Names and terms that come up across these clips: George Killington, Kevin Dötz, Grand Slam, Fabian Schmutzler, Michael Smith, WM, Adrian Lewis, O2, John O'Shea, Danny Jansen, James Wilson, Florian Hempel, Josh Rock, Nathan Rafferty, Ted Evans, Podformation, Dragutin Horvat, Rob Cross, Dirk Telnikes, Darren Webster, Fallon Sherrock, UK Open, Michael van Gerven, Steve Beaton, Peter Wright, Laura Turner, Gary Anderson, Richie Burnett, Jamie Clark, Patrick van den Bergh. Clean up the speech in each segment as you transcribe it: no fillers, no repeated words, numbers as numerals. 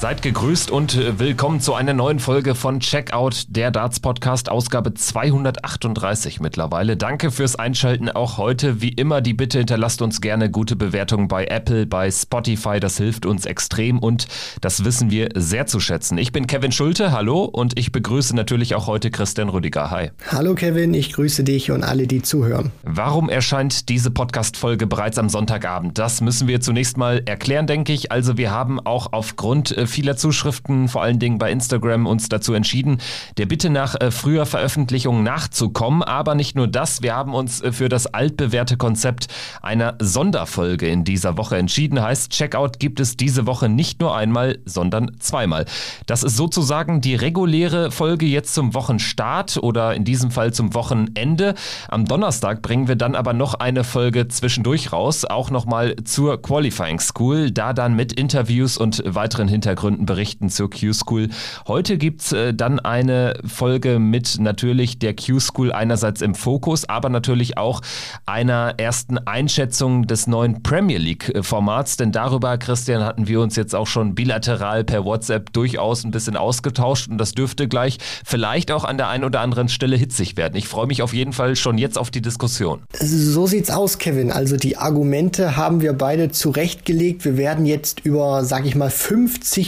Seid gegrüßt und willkommen zu einer neuen Folge von Checkout, der Darts-Podcast, Ausgabe 238 mittlerweile. Danke fürs Einschalten auch heute. Wie immer die Bitte, hinterlasst uns gerne gute Bewertungen bei Apple, bei Spotify. Das hilft uns extrem und das wissen wir sehr zu schätzen. Ich bin Kevin Schulte, hallo, und ich begrüße natürlich auch heute Christian Rüdiger. Hi. Hallo Kevin, ich grüße dich und alle, die zuhören. Warum erscheint diese Podcast-Folge bereits am Sonntagabend? Das müssen wir zunächst mal erklären, denke ich. Also wir haben auch aufgrund vieler Zuschriften, vor allen Dingen bei Instagram, uns dazu entschieden, der Bitte nach früher Veröffentlichungen nachzukommen. Aber nicht nur das, wir haben uns für das altbewährte Konzept einer Sonderfolge in dieser Woche entschieden. Heißt, Checkout gibt es diese Woche nicht nur einmal, sondern zweimal. Das ist sozusagen die reguläre Folge jetzt zum Wochenstart oder in diesem Fall zum Wochenende. Am Donnerstag bringen wir dann aber noch eine Folge zwischendurch raus, auch nochmal zur Qualifying School, da dann mit Interviews und weiteren Hintergründen berichten zur Q-School. Heute gibt es dann eine Folge mit natürlich der Q-School einerseits im Fokus, aber natürlich auch einer ersten Einschätzung des neuen Premier League-Formats, denn darüber, Christian, hatten wir uns jetzt auch schon bilateral per WhatsApp durchaus ein bisschen ausgetauscht und das dürfte gleich vielleicht auch an der einen oder anderen Stelle hitzig werden. Ich freue mich auf jeden Fall schon jetzt auf die Diskussion. So sieht's aus, Kevin. Also die Argumente haben wir beide zurechtgelegt. Wir werden jetzt über, sag ich mal, 50%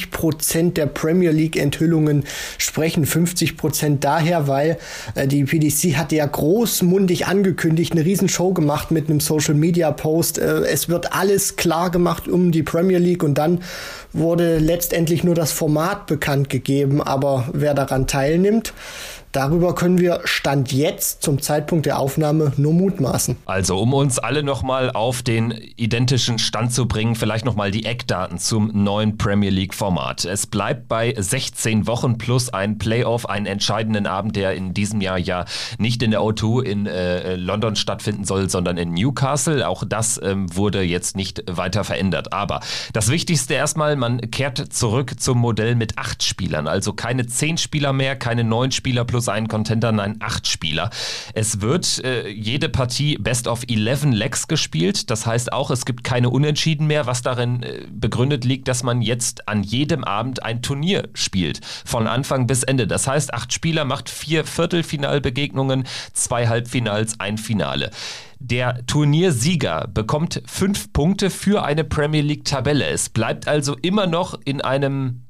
der Premier League Enthüllungen sprechen. 50% daher, weil die PDC hatte ja großmundig angekündigt, eine Riesenshow gemacht mit einem Social Media Post. Es wird alles klar gemacht um die Premier League und dann wurde letztendlich nur das Format bekannt gegeben. Aber wer daran teilnimmt, darüber können wir Stand jetzt zum Zeitpunkt der Aufnahme nur mutmaßen. Also um uns alle nochmal auf den identischen Stand zu bringen, vielleicht nochmal die Eckdaten zum neuen Premier League Format. Es bleibt bei 16 Wochen plus ein Playoff, einen entscheidenden Abend, der in diesem Jahr ja nicht in der O2 in London stattfinden soll, sondern in Newcastle. Auch das wurde jetzt nicht weiter verändert. Aber das Wichtigste erstmal, man kehrt zurück zum Modell mit 8 Spielern. Also keine 10 Spieler mehr, keine 9 Spieler plus ein Contender, nein, 8 Spieler. Es wird jede Partie Best of 11 Legs gespielt. Das heißt auch, es gibt keine Unentschieden mehr, was darin begründet liegt, dass man jetzt an jedem Abend ein Turnier spielt. Von Anfang bis Ende. Das heißt, 8 Spieler macht 4 Viertelfinalbegegnungen, 2 Halbfinals, ein Finale. Der Turniersieger bekommt 5 Punkte für eine Premier League-Tabelle. Es bleibt also immer noch in einem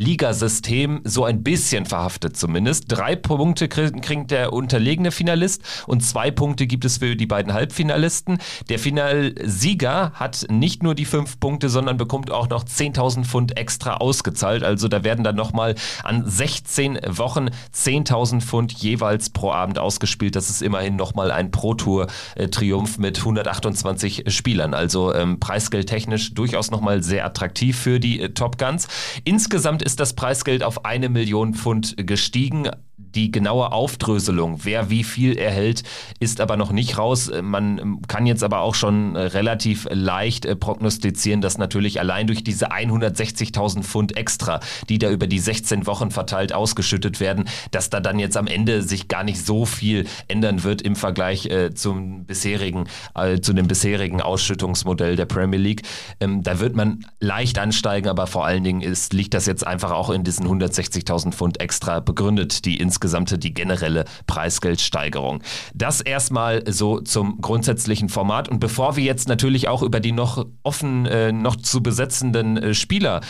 Ligasystem so ein bisschen verhaftet zumindest. 3 Punkte kriegt der unterlegene Finalist und 2 Punkte gibt es für die beiden Halbfinalisten. Der Finalsieger hat nicht nur die 5 Punkte, sondern bekommt auch noch 10.000 Pfund extra ausgezahlt. Also da werden dann nochmal an 16 Wochen 10.000 Pfund jeweils pro Abend ausgespielt. Das ist immerhin nochmal ein Pro-Tour-Triumph mit 128 Spielern. Also preisgeldtechnisch durchaus nochmal sehr attraktiv für die Top Guns. Insgesamt ist das Preisgeld auf 1 Million Pfund gestiegen. Die genaue Aufdröselung, wer wie viel erhält, ist aber noch nicht raus. Man kann jetzt aber auch schon relativ leicht prognostizieren, dass natürlich allein durch diese 160.000 Pfund extra, die da über die 16 Wochen verteilt ausgeschüttet werden, dass da dann jetzt am Ende sich gar nicht so viel ändern wird im Vergleich zu dem bisherigen Ausschüttungsmodell der Premier League. Da wird man leicht ansteigen, aber vor allen Dingen liegt das jetzt einfach auch in diesen 160.000 Pfund extra begründet, die insgesamte, die generelle Preisgeldsteigerung. Das erstmal so zum grundsätzlichen Format. Und bevor wir jetzt natürlich auch über die noch offen, noch zu besetzenden Spieler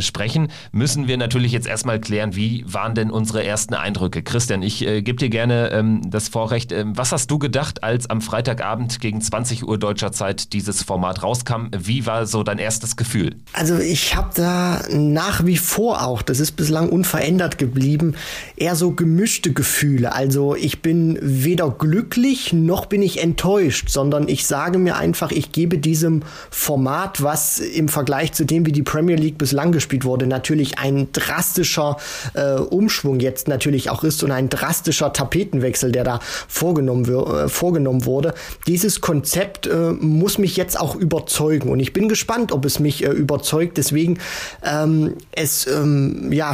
sprechen, müssen wir natürlich jetzt erstmal klären, wie waren denn unsere ersten Eindrücke? Christian, ich gebe dir gerne das Vorrecht. Was hast du gedacht, als am Freitagabend gegen 20 Uhr deutscher Zeit dieses Format rauskam? Wie war so dein erstes Gefühl? Also ich habe da nach wie vor auch, das ist bislang unverändert geblieben, eher so gemischte Gefühle. Also ich bin weder glücklich noch bin ich enttäuscht, sondern ich sage mir einfach, ich gebe diesem Format, was im Vergleich zu dem, wie die Premier League bislang gespielt wurde, natürlich ein drastischer Umschwung jetzt natürlich auch ist und ein drastischer Tapetenwechsel, der da vorgenommen wurde. Dieses Konzept muss mich jetzt auch überzeugen und ich bin gespannt, ob es mich überzeugt. Deswegen, es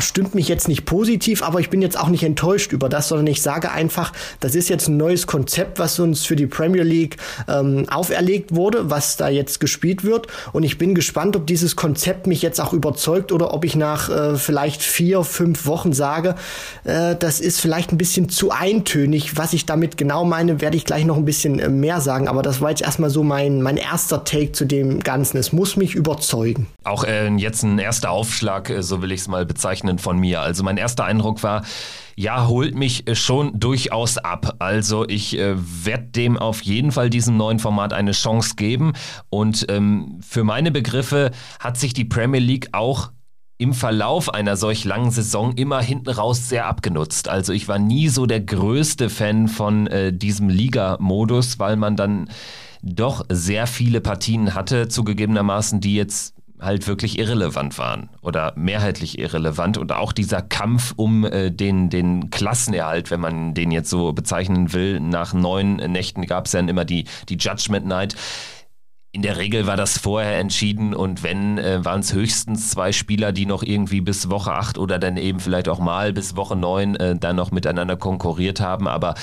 stimmt mich jetzt nicht positiv, aber ich bin jetzt auch nicht enttäuscht über das, sondern ich sage einfach, das ist jetzt ein neues Konzept, was uns für die Premier League auferlegt wurde, was da jetzt gespielt wird. Und ich bin gespannt, ob dieses Konzept mich jetzt auch überzeugt oder ob ich nach vielleicht 4-5 Wochen sage, das ist vielleicht ein bisschen zu eintönig. Was ich damit genau meine, werde ich gleich noch ein bisschen mehr sagen. Aber das war jetzt erstmal so mein erster Take zu dem Ganzen. Es muss mich überzeugen. Auch jetzt ein erster Aufschlag, so will ich es mal bezeichnen, von mir. Also mein erster Eindruck war, ja, holt mich schon durchaus ab. Also ich werde dem auf jeden Fall, diesem neuen Format, eine Chance geben. Und für meine Begriffe hat sich die Premier League auch im Verlauf einer solch langen Saison immer hinten raus sehr abgenutzt. Also ich war nie so der größte Fan von diesem Liga-Modus, weil man dann doch sehr viele Partien hatte, zugegebenermaßen, die jetzt halt wirklich irrelevant waren oder mehrheitlich irrelevant, und auch dieser Kampf um den Klassenerhalt, wenn man den jetzt so bezeichnen will, nach 9 Nächten gab es dann immer die Judgment Night. In der Regel war das vorher entschieden, und wenn, waren es höchstens 2 Spieler, die noch irgendwie bis Woche 8 oder dann eben vielleicht auch mal bis Woche 9 dann noch miteinander konkurriert haben, aber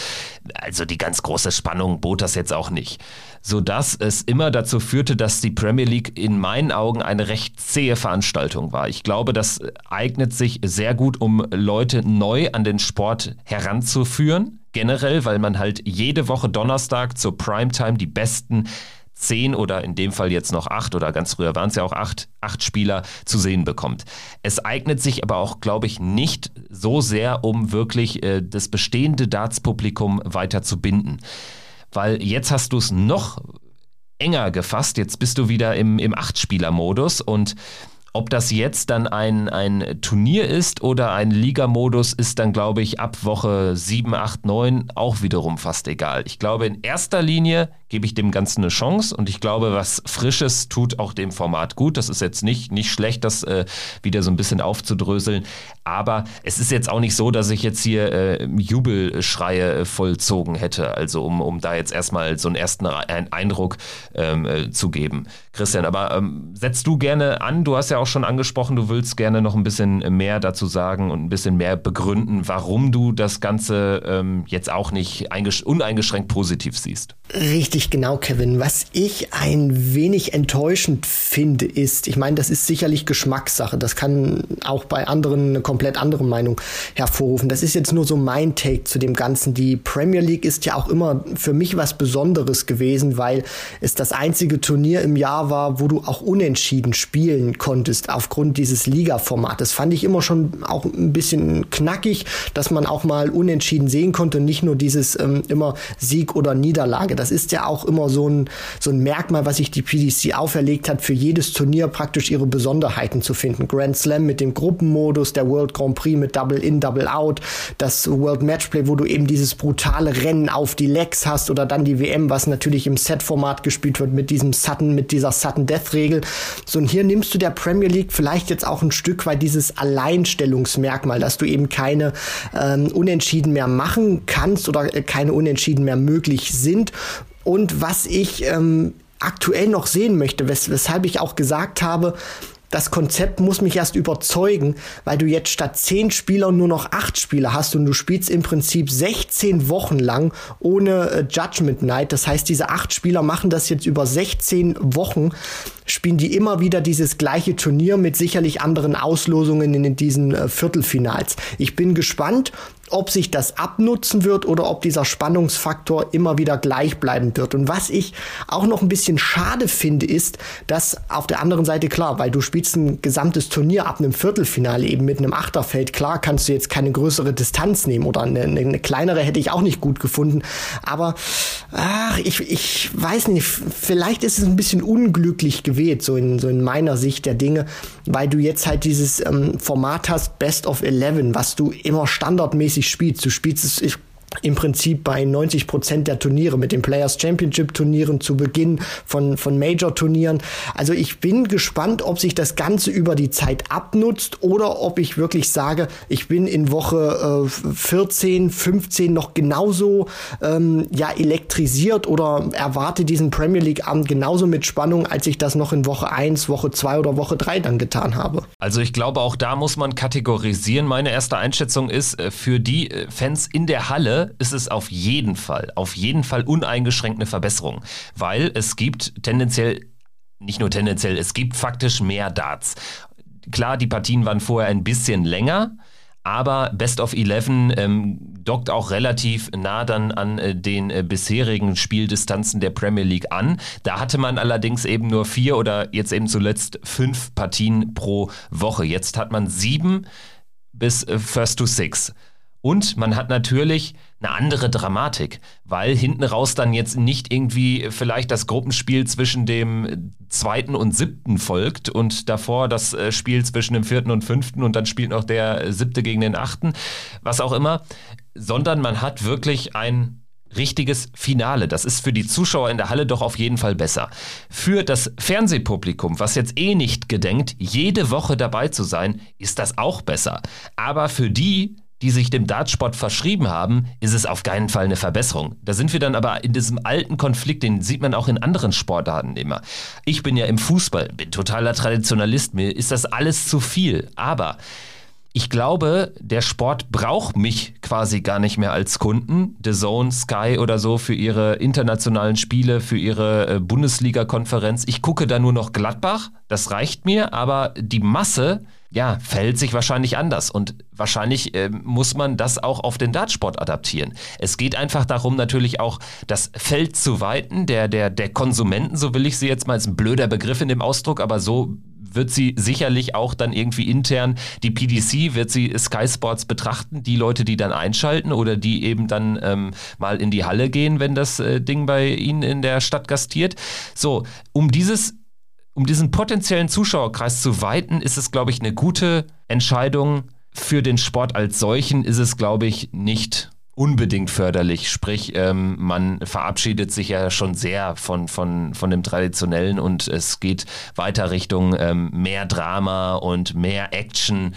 also die ganz große Spannung bot das jetzt auch nicht. Sodass es immer dazu führte, dass die Premier League in meinen Augen eine recht zähe Veranstaltung war. Ich glaube, das eignet sich sehr gut, um Leute neu an den Sport heranzuführen, generell, weil man halt jede Woche Donnerstag zur Primetime die besten 10 oder in dem Fall jetzt noch 8 oder ganz früher waren es ja auch 8 Spieler zu sehen bekommt. Es eignet sich aber auch, glaube ich, nicht so sehr, um wirklich das bestehende Darts-Publikum weiter zu binden. Weil jetzt hast du es noch enger gefasst, jetzt bist du wieder im 8-Spieler-Modus, und ob das jetzt dann ein Turnier ist oder ein Ligamodus, ist dann, glaube ich, ab Woche 7, 8, 9 auch wiederum fast egal. Ich glaube, in erster Linie gebe ich dem Ganzen eine Chance, und ich glaube, was Frisches tut auch dem Format gut. Das ist jetzt nicht schlecht, das wieder so ein bisschen aufzudröseln, aber es ist jetzt auch nicht so, dass ich jetzt hier Jubelschreie vollzogen hätte, also um da jetzt erstmal so einen ersten Eindruck zu geben. Christian, aber setzt du gerne an, du hast ja auch schon angesprochen, du willst gerne noch ein bisschen mehr dazu sagen und ein bisschen mehr begründen, warum du das Ganze jetzt auch nicht uneingeschränkt positiv siehst. Richtig, genau, Kevin. Was ich ein wenig enttäuschend finde ist, ich meine, das ist sicherlich Geschmackssache, das kann auch bei anderen eine komplett andere Meinung hervorrufen. Das ist jetzt nur so mein Take zu dem Ganzen. Die Premier League ist ja auch immer für mich was Besonderes gewesen, weil es das einzige Turnier im Jahr war, wo du auch unentschieden spielen konntest aufgrund dieses Liga-Formats. Das fand ich immer schon auch ein bisschen knackig, dass man auch mal unentschieden sehen konnte und nicht nur dieses immer Sieg oder Niederlage. Das ist ja auch immer so ein Merkmal, was sich die PDC auferlegt hat, für jedes Turnier praktisch ihre Besonderheiten zu finden. Grand Slam mit dem Gruppenmodus, der World Grand Prix mit Double In, Double Out, das World Matchplay, wo du eben dieses brutale Rennen auf die Legs hast, oder dann die WM, was natürlich im Set-Format gespielt wird mit diesem Sudden, mit dieser Sudden-Death-Regel. So, und hier nimmst du der Premier League vielleicht jetzt auch ein Stück weit dieses Alleinstellungsmerkmal, dass du eben keine Unentschieden mehr machen kannst oder keine Unentschieden mehr möglich sind. Und was ich aktuell noch sehen möchte, weshalb ich auch gesagt habe, das Konzept muss mich erst überzeugen, weil du jetzt statt 10 Spielern nur noch 8 Spieler hast, und du spielst im Prinzip 16 Wochen lang ohne Judgment Night. Das heißt, diese 8 Spieler machen das jetzt über 16 Wochen, spielen die immer wieder dieses gleiche Turnier mit sicherlich anderen Auslosungen in diesen Viertelfinals. Ich bin gespannt, ob sich das abnutzen wird oder ob dieser Spannungsfaktor immer wieder gleich bleiben wird. Und was ich auch noch ein bisschen schade finde, ist, dass auf der anderen Seite, klar, weil du spielst ein gesamtes Turnier ab einem Viertelfinale eben mit einem Achterfeld, klar kannst du jetzt keine größere Distanz nehmen, oder eine kleinere hätte ich auch nicht gut gefunden, aber ich weiß nicht, vielleicht ist es ein bisschen unglücklich gewählt, so in meiner Sicht der Dinge, weil du jetzt halt dieses Format hast, Best of 11, was du immer standardmäßig spielst. Du spielst es, ich im Prinzip bei 90% der Turniere, mit den Players Championship Turnieren zu Beginn von Major Turnieren. Also ich bin gespannt, ob sich das Ganze über die Zeit abnutzt oder ob ich wirklich sage, ich bin in Woche 14, 15 noch genauso elektrisiert oder erwarte diesen Premier League Abend genauso mit Spannung, als ich das noch in Woche 1, Woche 2 oder Woche 3 dann getan habe. Also ich glaube, auch da muss man kategorisieren. Meine erste Einschätzung ist, für die Fans in der Halle ist es auf jeden Fall uneingeschränkt eine Verbesserung, weil es gibt es gibt faktisch mehr Darts. Klar, die Partien waren vorher ein bisschen länger, aber Best of 11 dockt auch relativ nah dann an den bisherigen Spieldistanzen der Premier League an. Da hatte man allerdings eben nur 4 oder jetzt eben zuletzt 5 Partien pro Woche. Jetzt hat man 7 bis First to 6. Und man hat natürlich eine andere Dramatik, weil hinten raus dann jetzt nicht irgendwie vielleicht das Gruppenspiel zwischen dem 2. und 7. folgt und davor das Spiel zwischen dem 4. und 5. und dann spielt noch der 7. gegen den 8., was auch immer, sondern man hat wirklich ein richtiges Finale. Das ist für die Zuschauer in der Halle doch auf jeden Fall besser. Für das Fernsehpublikum, was jetzt eh nicht gedenkt, jede Woche dabei zu sein, ist das auch besser. Aber für die sich dem Dartsport verschrieben haben, ist es auf keinen Fall eine Verbesserung. Da sind wir dann aber in diesem alten Konflikt, den sieht man auch in anderen Sportarten immer. Ich bin ja im Fußball, bin totaler Traditionalist, mir ist das alles zu viel. Aber ich glaube, der Sport braucht mich quasi gar nicht mehr als Kunden. DAZN, Sky oder so für ihre internationalen Spiele, für ihre Bundesliga-Konferenz. Ich gucke da nur noch Gladbach, das reicht mir, aber die Masse verhält sich wahrscheinlich anders und wahrscheinlich muss man das auch auf den Dartsport adaptieren. Es geht einfach darum, natürlich auch das Feld zu weiten, der Konsumenten, so will ich sie jetzt mal, ist ein blöder Begriff in dem Ausdruck, aber so wird sie sicherlich auch dann irgendwie intern, die PDC wird sie Sky Sports betrachten, die Leute, die dann einschalten oder die eben dann mal in die Halle gehen, wenn das Ding bei ihnen in der Stadt gastiert. So, um diesen potenziellen Zuschauerkreis zu weiten, ist es, glaube ich, eine gute Entscheidung. Für den Sport als solchen ist es, glaube ich, nicht unbedingt förderlich. Sprich, man verabschiedet sich ja schon sehr von dem Traditionellen und es geht weiter Richtung mehr Drama und mehr Action,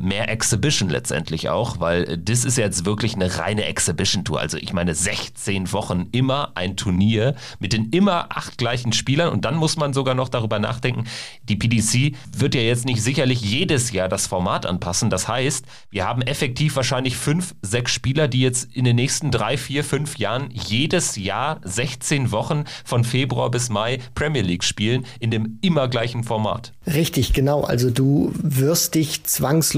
mehr Exhibition letztendlich auch, weil das ist jetzt wirklich eine reine Exhibition-Tour. Also ich meine 16 Wochen immer ein Turnier mit den immer 8 gleichen Spielern und dann muss man sogar noch darüber nachdenken, die PDC wird ja jetzt nicht sicherlich jedes Jahr das Format anpassen. Das heißt, wir haben effektiv wahrscheinlich 5, 6 Spieler, die jetzt in den nächsten 3, 4, 5 Jahren jedes Jahr 16 Wochen von Februar bis Mai Premier League spielen in dem immer gleichen Format. Richtig, genau. Also du wirst dich zwangsläufig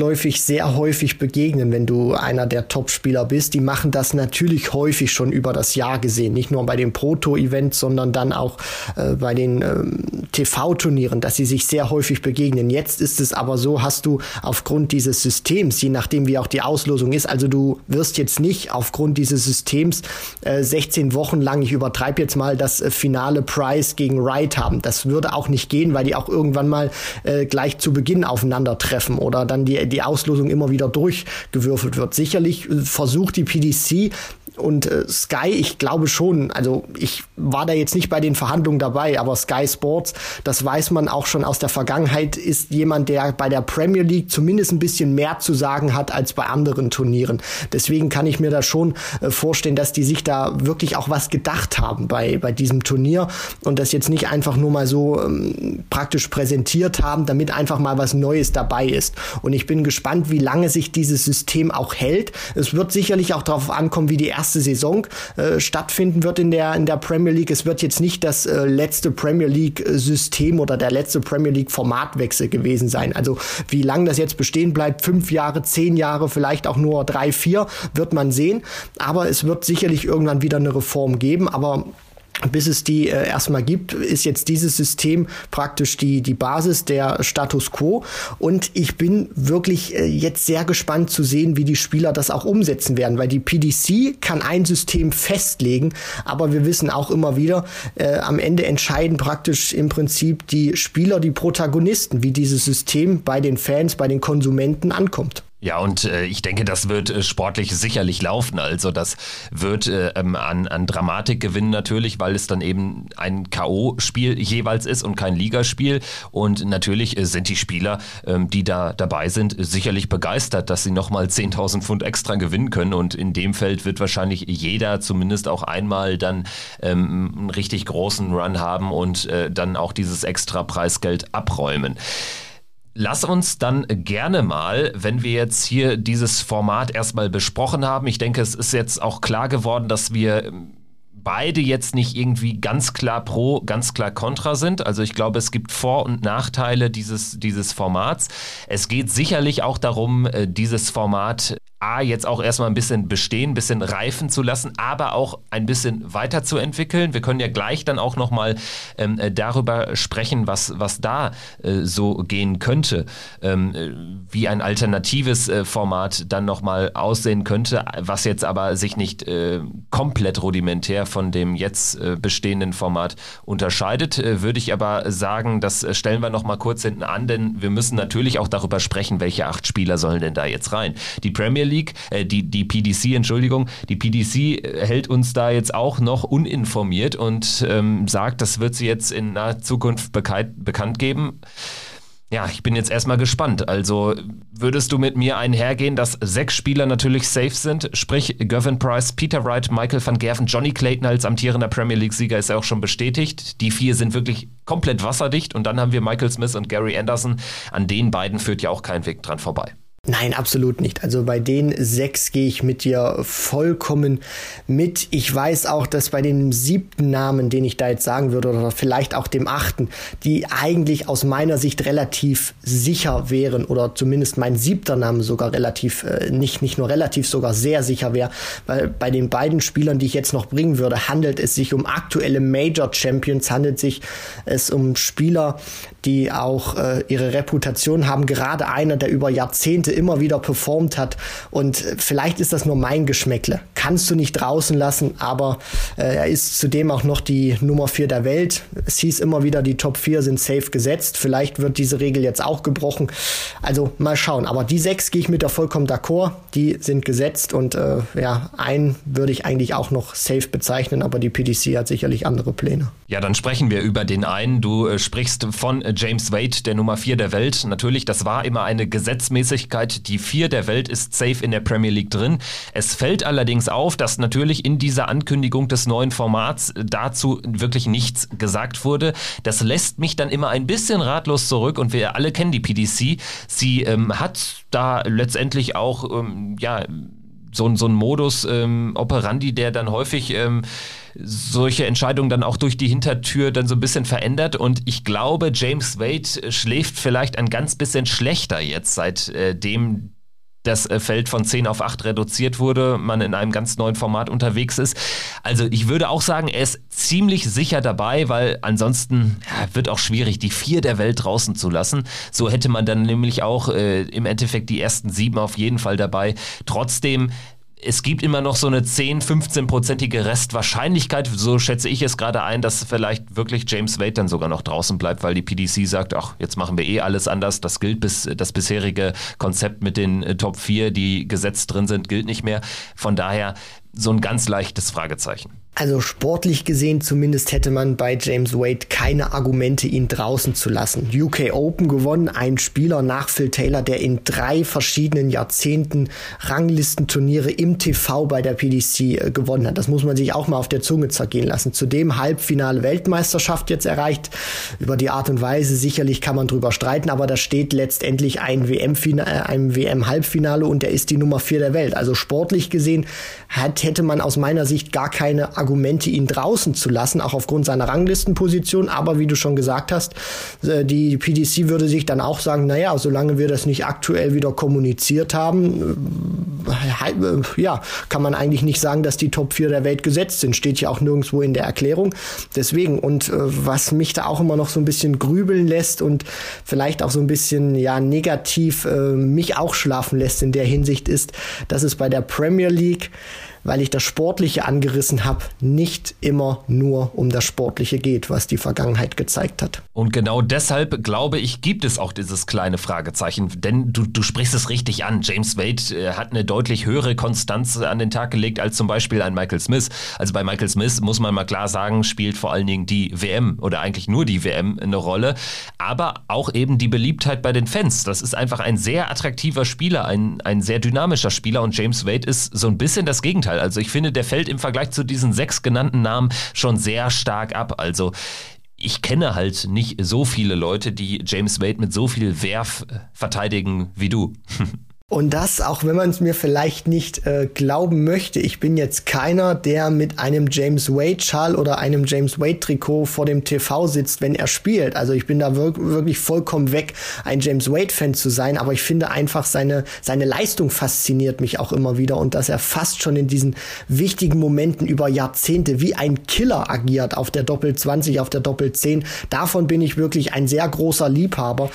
sehr häufig begegnen, wenn du einer der Top-Spieler bist. Die machen das natürlich häufig schon über das Jahr gesehen. Nicht nur bei den Pro-Tour-Events, sondern dann auch bei den TV-Turnieren, dass sie sich sehr häufig begegnen. Jetzt ist es aber so, hast du aufgrund dieses Systems, je nachdem wie auch die Auslosung ist, also du wirst jetzt nicht aufgrund dieses Systems 16 Wochen lang, ich übertreibe jetzt mal, das finale Price gegen Wright haben. Das würde auch nicht gehen, weil die auch irgendwann mal gleich zu Beginn aufeinandertreffen oder dann die Auslosung immer wieder durchgewürfelt wird. Sicherlich versucht die PDC und Sky, ich glaube schon, also ich war da jetzt nicht bei den Verhandlungen dabei, aber Sky Sports, das weiß man auch schon aus der Vergangenheit, ist jemand, der bei der Premier League zumindest ein bisschen mehr zu sagen hat als bei anderen Turnieren. Deswegen kann ich mir da schon vorstellen, dass die sich da wirklich auch was gedacht haben bei diesem Turnier und das jetzt nicht einfach nur mal so praktisch präsentiert haben, damit einfach mal was Neues dabei ist. Und ich bin gespannt, wie lange sich dieses System auch hält. Es wird sicherlich auch darauf ankommen, wie die erste Saison stattfinden wird in der Premier League. Es wird jetzt nicht das letzte Premier League-System oder der letzte Premier League-Formatwechsel gewesen sein. Also wie lange das jetzt bestehen bleibt, 5 Jahre, 10 Jahre, vielleicht auch nur 3, 4, wird man sehen. Aber es wird sicherlich irgendwann wieder eine Reform geben. Aber bis es die erstmal gibt, ist jetzt dieses System praktisch die Basis, der Status quo. Und ich bin wirklich jetzt sehr gespannt zu sehen, wie die Spieler das auch umsetzen werden, weil die PDC kann ein System festlegen, aber wir wissen auch immer wieder, am Ende entscheiden praktisch im Prinzip die Spieler, die Protagonisten, wie dieses System bei den Fans, bei den Konsumenten ankommt. Ja, und ich denke, das wird sportlich sicherlich laufen. Also das wird an Dramatik gewinnen natürlich, weil es dann eben ein K.O.-Spiel jeweils ist und kein Ligaspiel. Und natürlich sind die Spieler, die da dabei sind, sicherlich begeistert, dass sie nochmal 10.000 Pfund extra gewinnen können. Und in dem Feld wird wahrscheinlich jeder zumindest auch einmal dann einen richtig großen Run haben und dann auch dieses extra Preisgeld abräumen. Lass uns dann gerne mal, wenn wir jetzt hier dieses Format erstmal besprochen haben, ich denke, es ist jetzt auch klar geworden, dass wir beide jetzt nicht irgendwie ganz klar pro, ganz klar kontra sind. Also ich glaube, es gibt Vor- und Nachteile dieses Formats. Es geht sicherlich auch darum, dieses Format jetzt auch erstmal ein bisschen bestehen, ein bisschen reifen zu lassen, aber auch ein bisschen weiterzuentwickeln. Wir können ja gleich dann auch nochmal darüber sprechen, was da so gehen könnte, wie ein alternatives Format dann nochmal aussehen könnte, was jetzt aber sich nicht komplett rudimentär von dem jetzt bestehenden Format unterscheidet. Würde ich aber sagen, das stellen wir nochmal kurz hinten an, denn wir müssen natürlich auch darüber sprechen, welche 8 Spieler sollen denn da jetzt rein. Die Premier League, die PDC, Entschuldigung, die PDC hält uns da jetzt auch noch uninformiert und sagt, das wird sie jetzt in naher Zukunft bekannt geben. Ja, ich bin jetzt erstmal gespannt. Also würdest du mit mir einhergehen, dass 6 Spieler natürlich safe sind, sprich Gervin Price, Peter Wright, Michael van Gerven, Johnny Clayton als amtierender Premier League-Sieger ist ja auch schon bestätigt. Die 4 sind wirklich komplett wasserdicht und dann haben wir Michael Smith und Gary Anderson. An den beiden führt ja auch kein Weg dran vorbei. Nein, absolut nicht. Also bei den 6 gehe ich mit dir vollkommen mit. Ich weiß auch, dass bei dem 7. Namen, den ich da jetzt sagen würde, oder vielleicht auch dem 8., die eigentlich aus meiner Sicht relativ sicher wären, oder zumindest mein 7. Name sogar relativ, nicht nur relativ, sogar sehr sicher wäre, weil bei den beiden Spielern, die ich jetzt noch bringen würde, handelt es sich um aktuelle Major Champions, handelt es sich um Spieler, die auch ihre Reputation haben. Gerade einer, der über Jahrzehnte immer wieder performt hat. Und vielleicht ist das nur mein Geschmäckle. Kannst du nicht draußen lassen, aber er ist zudem auch noch die Nummer 4 der Welt. Es hieß immer wieder, die Top 4 sind safe gesetzt. Vielleicht wird diese Regel jetzt auch gebrochen. Also mal schauen. Aber die 6 gehe ich mit der vollkommen d'accord. Die sind gesetzt und einen würde ich eigentlich auch noch safe bezeichnen, aber die PDC hat sicherlich andere Pläne. Ja, dann sprechen wir über den einen. Du sprichst von James Wade, der Nummer 4 der Welt. Natürlich, das war immer eine Gesetzmäßigkeit. Die 4 der Welt ist safe in der Premier League drin. Es fällt allerdings auf, dass natürlich in dieser Ankündigung des neuen Formats dazu wirklich nichts gesagt wurde. Das lässt mich dann immer ein bisschen ratlos zurück und wir alle kennen die PDC. Sie hat da letztendlich auch so ein Modus operandi, der dann häufig solche Entscheidungen dann auch durch die Hintertür dann so ein bisschen verändert und ich glaube, James Wade schläft vielleicht ein ganz bisschen schlechter jetzt, seitdem das Feld von 10 auf 8 reduziert wurde, man in einem ganz neuen Format unterwegs ist. Also ich würde auch sagen, er ist ziemlich sicher dabei, weil ansonsten wird auch schwierig, die 4 der Welt draußen zu lassen. So hätte man dann nämlich auch im Endeffekt die ersten 7 auf jeden Fall dabei. Trotzdem, es gibt immer noch so eine 10-15-prozentige Restwahrscheinlichkeit, so schätze ich es gerade ein, dass vielleicht wirklich James Wade dann sogar noch draußen bleibt, weil die PDC sagt, ach, jetzt machen wir alles anders, das gilt das bisherige Konzept mit den Top 4, die gesetzt drin sind, gilt nicht mehr. Von daher so ein ganz leichtes Fragezeichen. Also sportlich gesehen zumindest hätte man bei James Wade keine Argumente, ihn draußen zu lassen. UK Open gewonnen, ein Spieler nach Phil Taylor, der in 3 verschiedenen Jahrzehnten Ranglistenturniere im TV bei der PDC gewonnen hat. Das muss man sich auch mal auf der Zunge zergehen lassen. Zudem Halbfinale Weltmeisterschaft jetzt erreicht. Über die Art und Weise sicherlich kann man drüber streiten, aber da steht letztendlich ein WM-Halbfinale und er ist die Nummer 4 der Welt. Also sportlich gesehen hätte man aus meiner Sicht gar keine Argumente, ihn draußen zu lassen, auch aufgrund seiner Ranglistenposition. Aber wie du schon gesagt hast, die PDC würde sich dann auch sagen, naja, solange wir das nicht aktuell wieder kommuniziert haben, kann man eigentlich nicht sagen, dass die Top 4 der Welt gesetzt sind. Steht ja auch nirgendwo in der Erklärung. Deswegen, und was mich da auch immer noch so ein bisschen grübeln lässt und vielleicht auch so ein bisschen negativ mich auch schlafen lässt in der Hinsicht ist, dass es bei der Premier League weil ich das Sportliche angerissen habe, nicht immer nur um das Sportliche geht, was die Vergangenheit gezeigt hat. Und genau deshalb, glaube ich, gibt es auch dieses kleine Fragezeichen, denn du sprichst es richtig an. James Wade hat eine deutlich höhere Konstanz an den Tag gelegt als zum Beispiel ein Michael Smith. Also bei Michael Smith, muss man mal klar sagen, spielt vor allen Dingen die WM oder eigentlich nur die WM eine Rolle, aber auch eben die Beliebtheit bei den Fans. Das ist einfach ein sehr attraktiver Spieler, ein sehr dynamischer Spieler, und James Wade ist so ein bisschen das Gegenteil. Also ich finde, der fällt im Vergleich zu diesen 6 genannten Namen schon sehr stark ab. Also ich kenne halt nicht so viele Leute, die James Wade mit so viel Werf verteidigen wie du. Und das, auch wenn man es mir vielleicht nicht glauben möchte, ich bin jetzt keiner, der mit einem James Wade-Schal oder einem James Wade-Trikot vor dem TV sitzt, wenn er spielt. Also ich bin da wirklich vollkommen weg, ein James Wade-Fan zu sein, aber ich finde einfach, seine Leistung fasziniert mich auch immer wieder, und dass er fast schon in diesen wichtigen Momenten über Jahrzehnte wie ein Killer agiert auf der Doppel-20, auf der Doppel-10. Davon bin ich wirklich ein sehr großer Liebhaber,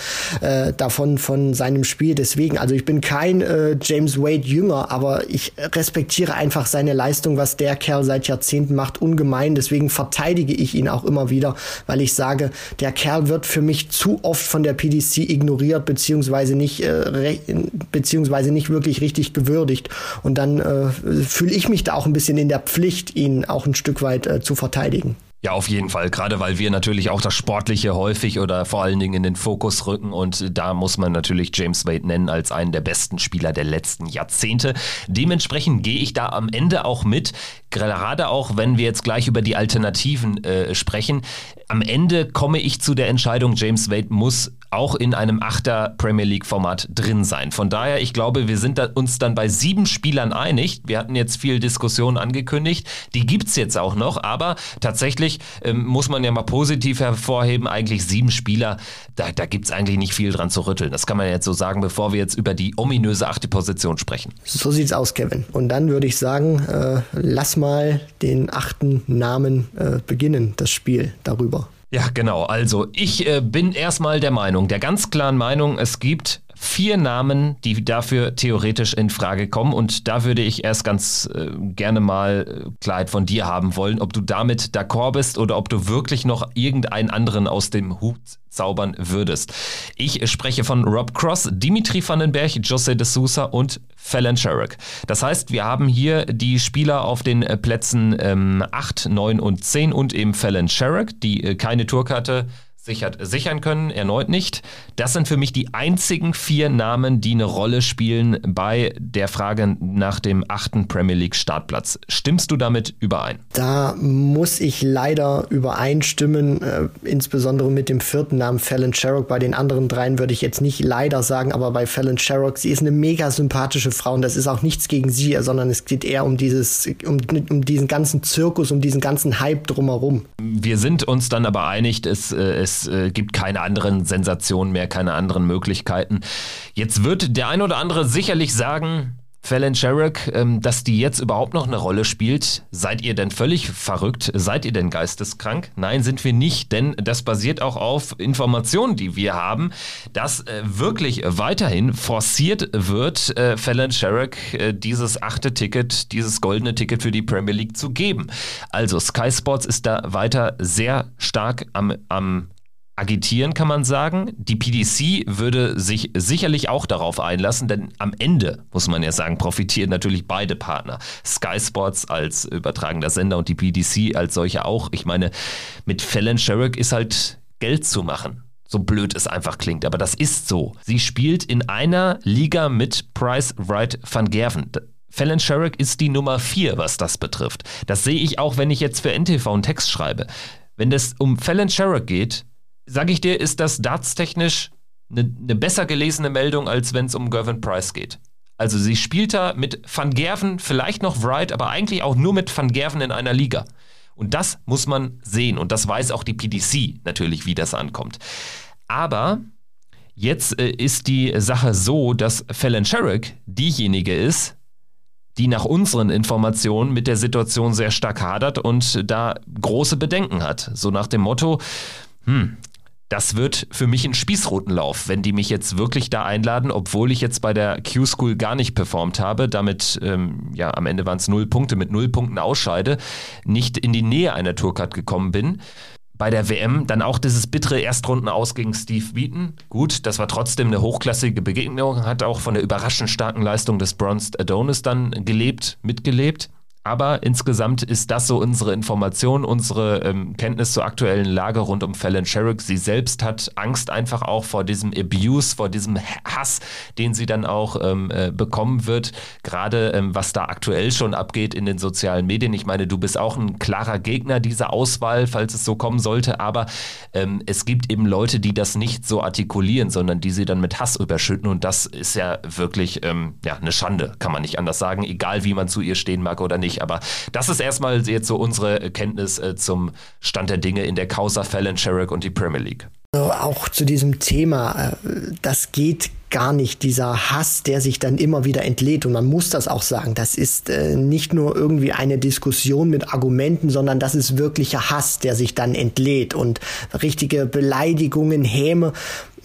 davon, von seinem Spiel. Deswegen, also ich bin kein James Wade Jünger, aber ich respektiere einfach seine Leistung, was der Kerl seit Jahrzehnten macht, ungemein. Deswegen verteidige ich ihn auch immer wieder, weil ich sage, der Kerl wird für mich zu oft von der PDC ignoriert, beziehungsweise nicht wirklich richtig gewürdigt. Und dann fühle ich mich da auch ein bisschen in der Pflicht, ihn auch ein Stück weit zu verteidigen. Ja, auf jeden Fall. Gerade weil wir natürlich auch das Sportliche häufig oder vor allen Dingen in den Fokus rücken, und da muss man natürlich James Wade nennen als einen der besten Spieler der letzten Jahrzehnte. Dementsprechend gehe ich da am Ende auch mit, gerade auch wenn wir jetzt gleich über die Alternativen sprechen. Am Ende komme ich zu der Entscheidung, James Wade muss auch in einem 8er Premier League Format drin sein. Von daher, ich glaube, wir sind da uns dann bei 7 Spielern einig. Wir hatten jetzt viel Diskussion angekündigt. Die gibt's jetzt auch noch, aber tatsächlich muss man ja mal positiv hervorheben, eigentlich 7 Spieler, da gibt es eigentlich nicht viel dran zu rütteln. Das kann man jetzt so sagen, bevor wir jetzt über die ominöse 8. Position sprechen. So sieht's aus, Kevin. Und dann würde ich sagen, lass mal den 8. Namen beginnen, das Spiel darüber. Ja, genau. Also ich bin erstmal der ganz klaren Meinung, es gibt 4 Namen, die dafür theoretisch in Frage kommen, und da würde ich erst ganz gerne mal Klarheit von dir haben wollen, ob du damit d'accord bist oder ob du wirklich noch irgendeinen anderen aus dem Hut zaubern würdest. Ich spreche von Rob Cross, Dimitri Van den Bergh, José de Sousa und Fallon Sherrock. Das heißt, wir haben hier die Spieler auf den Plätzen 8, 9 und 10 und eben Fallon Sherrock, die keine Tourkarte sichern können, erneut nicht. Das sind für mich die einzigen 4 Namen, die eine Rolle spielen bei der Frage nach dem 8. Premier League Startplatz. Stimmst du damit überein? Da muss ich leider übereinstimmen, insbesondere mit dem 4. Namen Fallon Sherrock. Bei den anderen 3 würde ich jetzt nicht leider sagen, aber bei Fallon Sherrock, sie ist eine mega sympathische Frau, und das ist auch nichts gegen sie, sondern es geht eher um diesen ganzen Zirkus, um diesen ganzen Hype drumherum. Wir sind uns dann aber einig, es gibt keine anderen Sensationen mehr, keine anderen Möglichkeiten. Jetzt wird der ein oder andere sicherlich sagen, Fallon Sherrock, dass die jetzt überhaupt noch eine Rolle spielt. Seid ihr denn völlig verrückt? Seid ihr denn geisteskrank? Nein, sind wir nicht, denn das basiert auch auf Informationen, die wir haben, dass wirklich weiterhin forciert wird, Fallon Sherrock dieses 8. Ticket, dieses goldene Ticket für die Premier League zu geben. Also Sky Sports ist da weiter sehr stark am agitieren, kann man sagen. Die PDC würde sich sicherlich auch darauf einlassen, denn am Ende, muss man ja sagen, profitieren natürlich beide Partner. Sky Sports als übertragender Sender und die PDC als solcher auch. Ich meine, mit Fallon Sherrock ist halt Geld zu machen. So blöd es einfach klingt, aber das ist so. Sie spielt in einer Liga mit Price, Wright, Van Gerven. Fallon Sherrock ist die Nummer 4, was das betrifft. Das sehe ich auch, wenn ich jetzt für NTV einen Text schreibe. Wenn es um Fallon Sherrock geht, sag ich dir, ist das dartstechnisch eine besser gelesene Meldung, als wenn es um Gervin Price geht. Also sie spielt da mit Van Gerven, vielleicht noch Wright, aber eigentlich auch nur mit Van Gerven in einer Liga. Und das muss man sehen. Und das weiß auch die PDC natürlich, wie das ankommt. Aber jetzt ist die Sache so, dass Fallon Sherrock diejenige ist, die nach unseren Informationen mit der Situation sehr stark hadert und da große Bedenken hat. So nach dem Motto, Das wird für mich ein Spießrutenlauf, wenn die mich jetzt wirklich da einladen, obwohl ich jetzt bei der Q-School gar nicht performt habe, damit, am Ende waren es 0 Punkte, mit 0 Punkten ausscheide, nicht in die Nähe einer Tourcard gekommen bin. Bei der WM dann auch dieses bittere Erstrundenaus gegen Steve Beaton. Gut, das war trotzdem eine hochklassige Begegnung, hat auch von der überraschend starken Leistung des Bronzed Adonis dann mitgelebt. Aber insgesamt ist das so unsere Information, unsere Kenntnis zur aktuellen Lage rund um Fallon Sherrock. Sie selbst hat Angst einfach auch vor diesem Abuse, vor diesem Hass, den sie dann auch bekommen wird. Gerade was da aktuell schon abgeht in den sozialen Medien. Ich meine, du bist auch ein klarer Gegner dieser Auswahl, falls es so kommen sollte. Aber es gibt eben Leute, die das nicht so artikulieren, sondern die sie dann mit Hass überschütten. Und das ist ja wirklich eine Schande, kann man nicht anders sagen. Egal, wie man zu ihr stehen mag oder nicht. Aber das ist erstmal jetzt so unsere Kenntnis zum Stand der Dinge in der Causa Fallon Sherrock und die Premier League. Also auch zu diesem Thema, das geht gar nicht, dieser Hass, der sich dann immer wieder entlädt. Und man muss das auch sagen, das ist nicht nur irgendwie eine Diskussion mit Argumenten, sondern das ist wirklicher Hass, der sich dann entlädt und richtige Beleidigungen, Häme.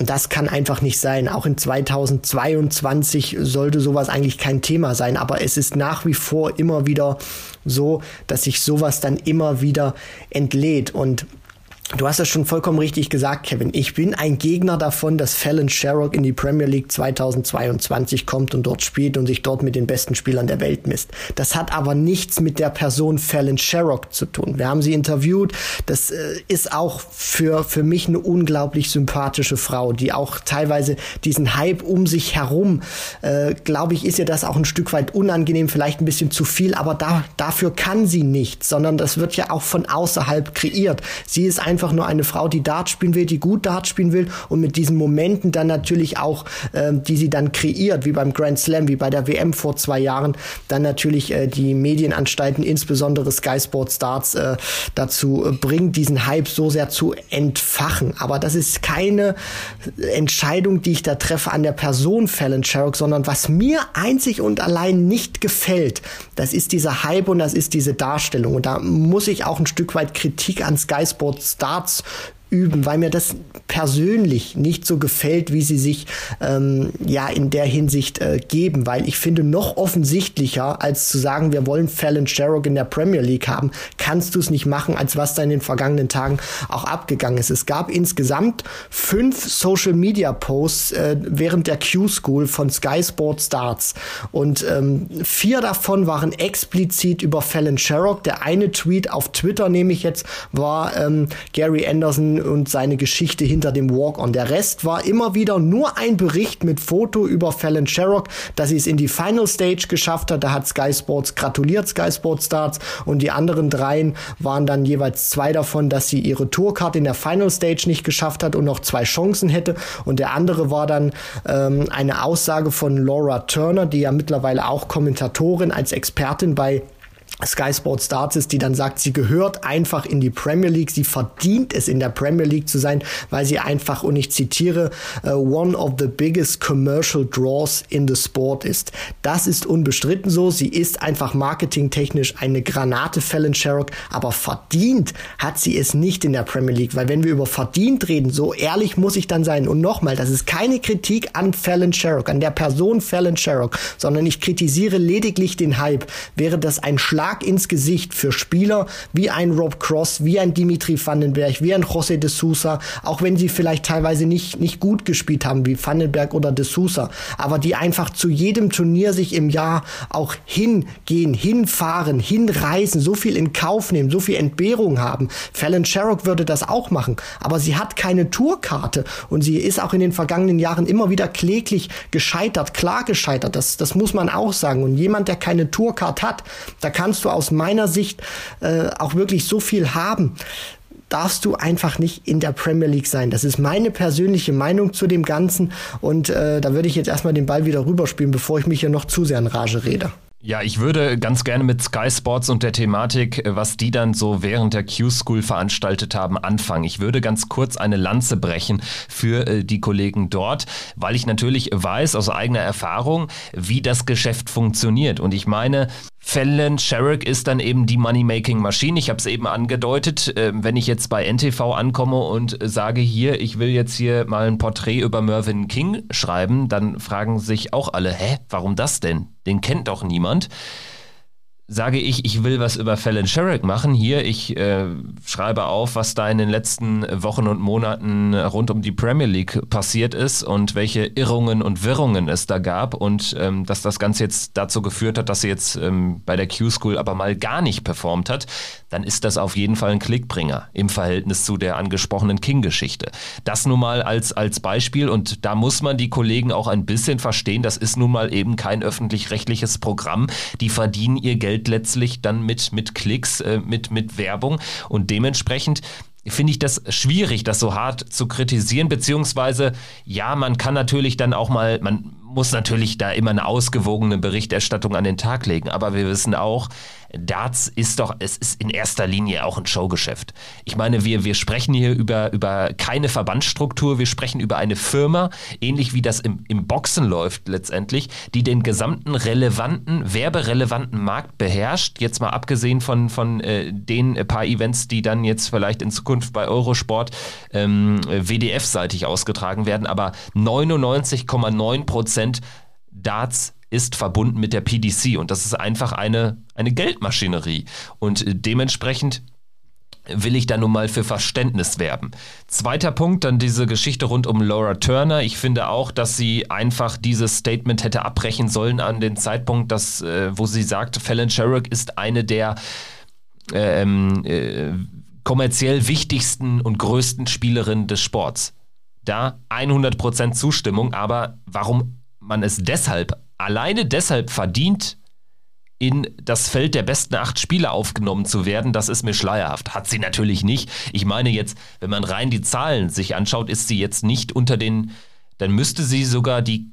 Und das kann einfach nicht sein. Auch in 2022 sollte sowas eigentlich kein Thema sein. Aber es ist nach wie vor immer wieder so, dass sich sowas dann immer wieder entlädt. Und du hast das schon vollkommen richtig gesagt, Kevin. Ich bin ein Gegner davon, dass Fallon Sherrock in die Premier League 2022 kommt und dort spielt und sich dort mit den besten Spielern der Welt misst. Das hat aber nichts mit der Person Fallon Sherrock zu tun. Wir haben sie interviewt. Das ist auch für mich eine unglaublich sympathische Frau, die auch teilweise diesen Hype um sich herum, glaube ich, ist ihr das auch ein Stück weit unangenehm, vielleicht ein bisschen zu viel, aber dafür kann sie nichts, sondern das wird ja auch von außerhalb kreiert. Sie ist einfach nur eine Frau, die Dart spielen will, die gut Dart spielen will und mit diesen Momenten dann natürlich auch, die sie dann kreiert, wie beim Grand Slam, wie bei der WM vor 2 Jahren, dann natürlich die Medienanstalten, insbesondere Sky Sports Darts, dazu bringt, diesen Hype so sehr zu entfachen. Aber das ist keine Entscheidung, die ich da treffe an der Person Fallon Sherrock, sondern was mir einzig und allein nicht gefällt, das ist dieser Hype und das ist diese Darstellung. Und da muss ich auch ein Stück weit Kritik an Sky Sports Darts üben, weil mir das persönlich nicht so gefällt, wie sie sich in der Hinsicht geben, weil ich finde, noch offensichtlicher als zu sagen, wir wollen Fallon Sherrock in der Premier League haben, kannst du es nicht machen, als was da in den vergangenen Tagen auch abgegangen ist. Es gab insgesamt 5 Social-Media-Posts während der Q-School von Sky Sports Darts und 4 davon waren explizit über Fallon Sherrock. Der eine Tweet auf Twitter, nehme ich jetzt, war Gary Anderson und seine Geschichte hinter dem Walk-On. Der Rest war immer wieder nur ein Bericht mit Foto über Fallon Sherrock, dass sie es in die Final Stage geschafft hat. Da hat Sky Sports gratuliert, Sky Sports Darts, und die anderen 3 waren dann jeweils 2 davon, dass sie ihre Tourcard in der Final Stage nicht geschafft hat und noch 2 Chancen hätte, und der andere war dann eine Aussage von Laura Turner, die ja mittlerweile auch Kommentatorin als Expertin bei Sky Sports Darts ist, die dann sagt, sie gehört einfach in die Premier League, sie verdient es, in der Premier League zu sein, weil sie einfach, und ich zitiere, one of the biggest commercial draws in the sport ist. Das ist unbestritten so, sie ist einfach marketingtechnisch eine Granate, Fallon Sherrock, aber verdient hat sie es nicht in der Premier League, weil wenn wir über verdient reden, so ehrlich muss ich dann sein, und nochmal, das ist keine Kritik an Fallon Sherrock, an der Person Fallon Sherrock, sondern ich kritisiere lediglich den Hype. Wäre das ein Schlag ins Gesicht für Spieler wie ein Rob Cross, wie ein Dimitri Van den Bergh, wie ein José de Sousa, auch wenn sie vielleicht teilweise nicht gut gespielt haben, wie Van den Bergh oder de Sousa, aber die einfach zu jedem Turnier sich im Jahr auch hingehen, hinfahren, hinreisen, so viel in Kauf nehmen, so viel Entbehrung haben. Fallon Sherrock würde das auch machen, aber sie hat keine Tourkarte und sie ist auch in den vergangenen Jahren immer wieder kläglich gescheitert, klar gescheitert, das muss man auch sagen. Und jemand, der keine Tourkarte hat, da kannst du aus meiner Sicht auch wirklich so viel haben, darfst du einfach nicht in der Premier League sein. Das ist meine persönliche Meinung zu dem Ganzen, und da würde ich jetzt erstmal den Ball wieder rüberspielen, bevor ich mich hier noch zu sehr in Rage rede. Ja, ich würde ganz gerne mit Sky Sports und der Thematik, was die dann so während der Q-School veranstaltet haben, anfangen. Ich würde ganz kurz eine Lanze brechen für die Kollegen dort, weil ich natürlich weiß aus eigener Erfahrung, wie das Geschäft funktioniert. Und ich meine, Fallon Sherrock ist dann eben die Money-Making-Maschine. Ich habe es eben angedeutet, wenn ich jetzt bei NTV ankomme und sage hier, ich will jetzt hier mal ein Porträt über Mervyn King schreiben, dann fragen sich auch alle, hä, warum das denn? Den kennt doch niemand. Sage ich, ich will was über Fallon Sherrock machen. Hier, ich schreibe auf, was da in den letzten Wochen und Monaten rund um die Premier League passiert ist und welche Irrungen und Wirrungen es da gab und dass das Ganze jetzt dazu geführt hat, dass sie jetzt bei der Q-School aber mal gar nicht performt hat, dann ist das auf jeden Fall ein Klickbringer im Verhältnis zu der angesprochenen King-Geschichte. Das nun mal als Beispiel, und da muss man die Kollegen auch ein bisschen verstehen, das ist nun mal eben kein öffentlich-rechtliches Programm. Die verdienen ihr Geld letztlich dann mit Klicks, mit Werbung, und dementsprechend finde ich das schwierig, das so hart zu kritisieren, beziehungsweise ja, man kann natürlich dann auch mal, man muss natürlich da immer eine ausgewogene Berichterstattung an den Tag legen, aber wir wissen auch, Darts ist in erster Linie auch ein Showgeschäft. Ich meine, wir sprechen hier über keine Verbandsstruktur, wir sprechen über eine Firma, ähnlich wie das im Boxen läuft letztendlich, die den gesamten werberelevanten Markt beherrscht, jetzt mal abgesehen von den paar Events, die dann jetzt vielleicht in Zukunft bei Eurosport WDF-seitig ausgetragen werden, aber 99,9% Darts ist verbunden mit der PDC, und das ist einfach eine Geldmaschinerie, und dementsprechend will ich da nun mal für Verständnis werben. Zweiter Punkt, dann diese Geschichte rund um Laura Turner. Ich finde auch, dass sie einfach dieses Statement hätte abbrechen sollen an den Zeitpunkt, wo sie sagt, Fallon Sherrock ist eine der kommerziell wichtigsten und größten Spielerin des Sports. Da 100% Zustimmung, aber warum man es alleine deshalb verdient, in das Feld der besten 8 Spieler aufgenommen zu werden, das ist mir schleierhaft. Hat sie natürlich nicht. Ich meine jetzt, wenn man rein die Zahlen sich anschaut, ist sie jetzt nicht unter den, dann müsste sie sogar die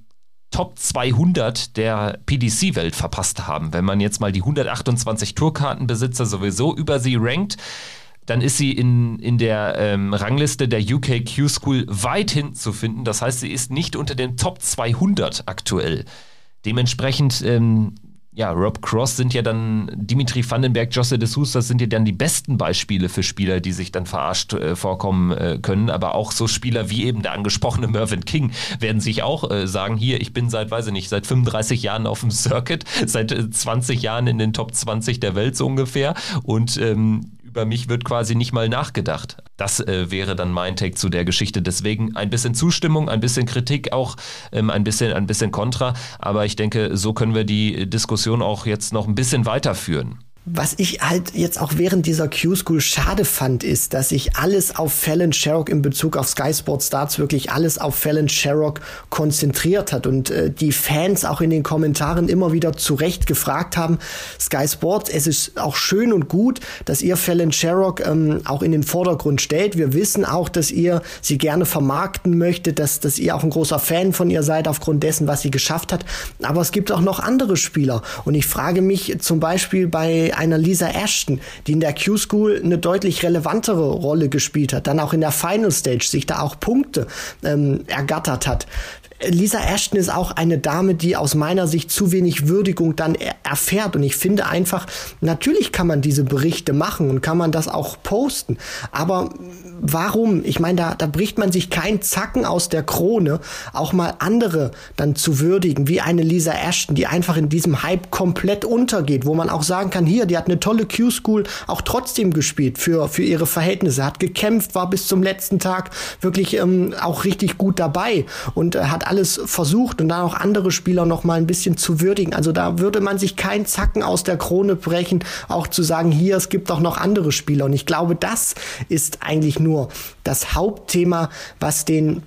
Top 200 der PDC-Welt verpasst haben. Wenn man jetzt mal die 128 Tourkartenbesitzer sowieso über sie rankt, dann ist sie in der Rangliste der UK Q-School weit hin zu finden. Das heißt, sie ist nicht unter den Top 200 aktuell. Dementsprechend, Rob Cross sind ja dann, Dimitri Van den Bergh, José de Sousa sind ja dann die besten Beispiele für Spieler, die sich dann verarscht vorkommen können. Aber auch so Spieler wie eben der angesprochene Mervyn King werden sich auch sagen, hier, ich bin seit 35 Jahren auf dem Circuit, seit 20 Jahren in den Top 20 der Welt so ungefähr, und über mich wird quasi nicht mal nachgedacht. Das wäre dann mein Take zu der Geschichte. Deswegen ein bisschen Zustimmung, ein bisschen Kritik auch, ein bisschen Kontra. Aber ich denke, so können wir die Diskussion auch jetzt noch ein bisschen weiterführen. Was ich halt jetzt auch während dieser Q-School schade fand, ist, dass ich alles auf Fallon Sherrock in Bezug auf Sky Sports Darts konzentriert hat und die Fans auch in den Kommentaren immer wieder zu Recht gefragt haben, Sky Sports, es ist auch schön und gut, dass ihr Fallon Sherrock auch in den Vordergrund stellt. Wir wissen auch, dass ihr sie gerne vermarkten möchtet, dass ihr auch ein großer Fan von ihr seid aufgrund dessen, was sie geschafft hat. Aber es gibt auch noch andere Spieler, und ich frage mich zum Beispiel bei einer Lisa Ashton, die in der Q-School eine deutlich relevantere Rolle gespielt hat, dann auch in der Final Stage sich da auch Punkte ergattert hat. Lisa Ashton ist auch eine Dame, die aus meiner Sicht zu wenig Würdigung dann erfährt, und ich finde einfach, natürlich kann man diese Berichte machen und kann man das auch posten, aber warum? Ich meine, da bricht man sich keinen Zacken aus der Krone, auch mal andere dann zu würdigen, wie eine Lisa Ashton, die einfach in diesem Hype komplett untergeht, wo man auch sagen kann, hier, die hat eine tolle Q-School auch trotzdem gespielt für ihre Verhältnisse, hat gekämpft, war bis zum letzten Tag wirklich auch richtig gut dabei und hat alles versucht, und dann auch andere Spieler noch mal ein bisschen zu würdigen. Also da würde man sich keinen Zacken aus der Krone brechen, auch zu sagen, hier, es gibt auch noch andere Spieler. Und ich glaube, das ist eigentlich nur das Hauptthema, was den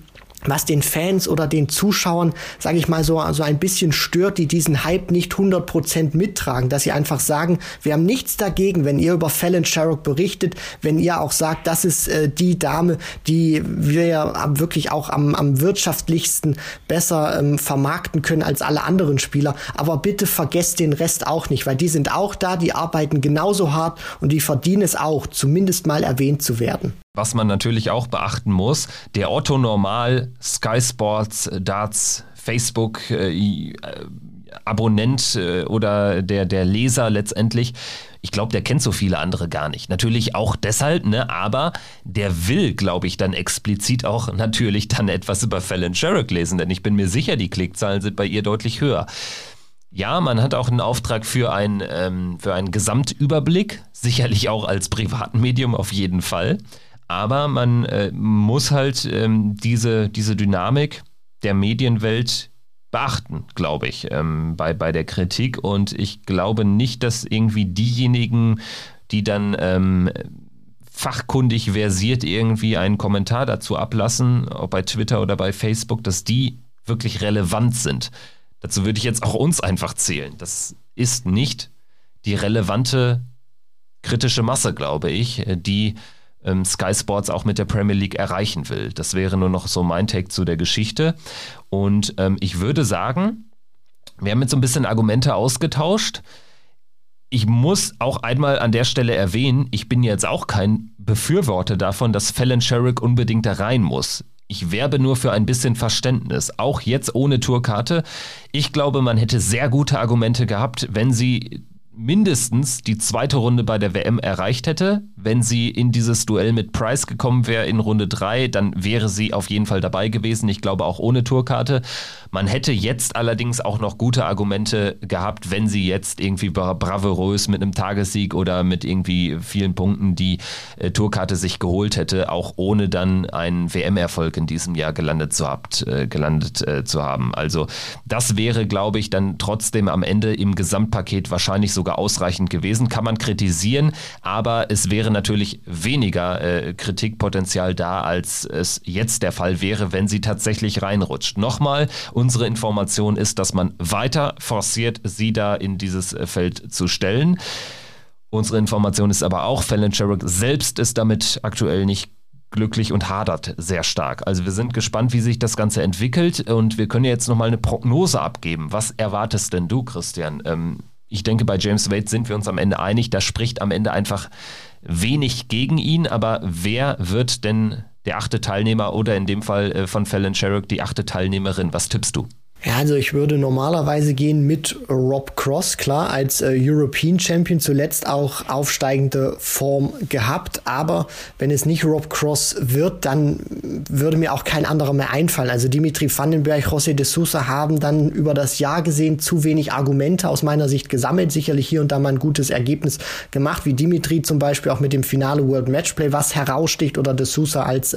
Fans oder den Zuschauern, sage ich mal, so ein bisschen stört, die diesen Hype nicht 100% mittragen, dass sie einfach sagen, wir haben nichts dagegen, wenn ihr über Fallon Sherrock berichtet, wenn ihr auch sagt, das ist die Dame, die wir ja wirklich auch am wirtschaftlichsten besser vermarkten können als alle anderen Spieler, aber bitte vergesst den Rest auch nicht, weil die sind auch da, die arbeiten genauso hart und die verdienen es auch, zumindest mal erwähnt zu werden. Was man natürlich auch beachten muss, der Otto Normal, Sky Sports, Darts, Facebook, Abonnent oder der Leser letztendlich, ich glaube, der kennt so viele andere gar nicht. Natürlich auch deshalb, ne? Aber der will, glaube ich, dann explizit auch natürlich dann etwas über Fallon Sherrock lesen, denn ich bin mir sicher, die Klickzahlen sind bei ihr deutlich höher. Ja, man hat auch einen Auftrag für einen Gesamtüberblick, sicherlich auch als privaten Medium auf jeden Fall, aber man muss halt diese Dynamik der Medienwelt beachten, glaube ich, bei der Kritik. Und ich glaube nicht, dass irgendwie diejenigen, die dann fachkundig versiert irgendwie einen Kommentar dazu ablassen, ob bei Twitter oder bei Facebook, dass die wirklich relevant sind. Dazu würde ich jetzt auch uns einfach zählen. Das ist nicht die relevante kritische Masse, glaube ich, die Sky Sports auch mit der Premier League erreichen will. Das wäre nur noch so mein Take zu der Geschichte. Und ich würde sagen, wir haben jetzt so ein bisschen Argumente ausgetauscht. Ich muss auch einmal an der Stelle erwähnen, ich bin jetzt auch kein Befürworter davon, dass Fallon Sherrock unbedingt da rein muss. Ich werbe nur für ein bisschen Verständnis, auch jetzt ohne Tourkarte. Ich glaube, man hätte sehr gute Argumente gehabt, wenn sie mindestens die zweite Runde bei der WM erreicht hätte. Wenn sie in dieses Duell mit Price gekommen wäre in Runde 3, dann wäre sie auf jeden Fall dabei gewesen. Ich glaube auch ohne Tourkarte. Man hätte jetzt allerdings auch noch gute Argumente gehabt, wenn sie jetzt irgendwie bravourös mit einem Tagessieg oder mit irgendwie vielen Punkten die Tourkarte sich geholt hätte, auch ohne dann einen WM-Erfolg in diesem Jahr gelandet zu haben. Also das wäre, glaube ich, dann trotzdem am Ende im Gesamtpaket wahrscheinlich sogar ausreichend gewesen. Kann man kritisieren, aber es wäre natürlich weniger Kritikpotenzial da, als es jetzt der Fall wäre, wenn sie tatsächlich reinrutscht. Nochmal, unsere Information ist, dass man weiter forciert, sie da in dieses Feld zu stellen. Unsere Information ist aber auch, Fallon Sherrock selbst ist damit aktuell nicht glücklich und hadert sehr stark. Also wir sind gespannt, wie sich das Ganze entwickelt, und wir können jetzt nochmal eine Prognose abgeben. Was erwartest denn du, Christian? Ich denke, bei James Wade sind wir uns am Ende einig, da spricht am Ende einfach wenig gegen ihn, aber wer wird denn der 8. Teilnehmer oder in dem Fall von Fallon Sherrock die 8. Teilnehmerin? Was tippst du? Ja, also ich würde normalerweise gehen mit Rob Cross, klar, als European Champion zuletzt auch aufsteigende Form gehabt, aber wenn es nicht Rob Cross wird, dann würde mir auch kein anderer mehr einfallen. Also Dimitri Van den Bergh, José de Sousa haben dann über das Jahr gesehen zu wenig Argumente aus meiner Sicht gesammelt, sicherlich hier und da mal ein gutes Ergebnis gemacht, wie Dimitri zum Beispiel auch mit dem Finale World Matchplay, was heraussticht, oder de Sousa als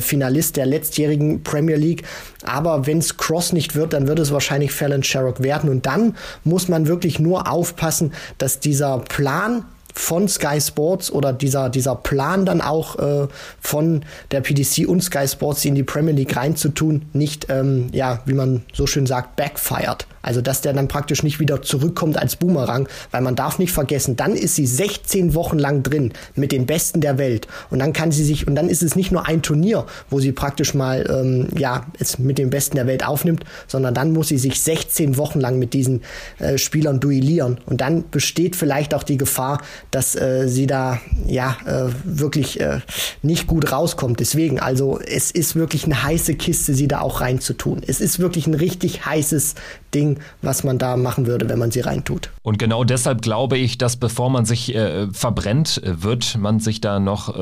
Finalist der letztjährigen Premier League, aber wenn's Cross nicht wird, dann wird es wahrscheinlich Fallon Sherrock werden. Und dann muss man wirklich nur aufpassen, dass dieser Plan von Sky Sports oder dieser Plan dann auch von der PDC und Sky Sports, sie in die Premier League reinzutun, nicht, wie man so schön sagt, backfired. Also dass der dann praktisch nicht wieder zurückkommt als Boomerang, weil man darf nicht vergessen, dann ist sie 16 Wochen lang drin mit den Besten der Welt, und dann kann sie sich, und dann ist es nicht nur ein Turnier, wo sie praktisch mal es mit den Besten der Welt aufnimmt, sondern dann muss sie sich 16 Wochen lang mit diesen Spielern duellieren, und dann besteht vielleicht auch die Gefahr, dass sie da wirklich nicht gut rauskommt. Deswegen, also es ist wirklich eine heiße Kiste, sie da auch reinzutun. Es ist wirklich ein richtig heißes Ding, was man da machen würde, wenn man sie reintut. Und genau deshalb glaube ich, dass bevor man sich verbrennt, wird man sich da noch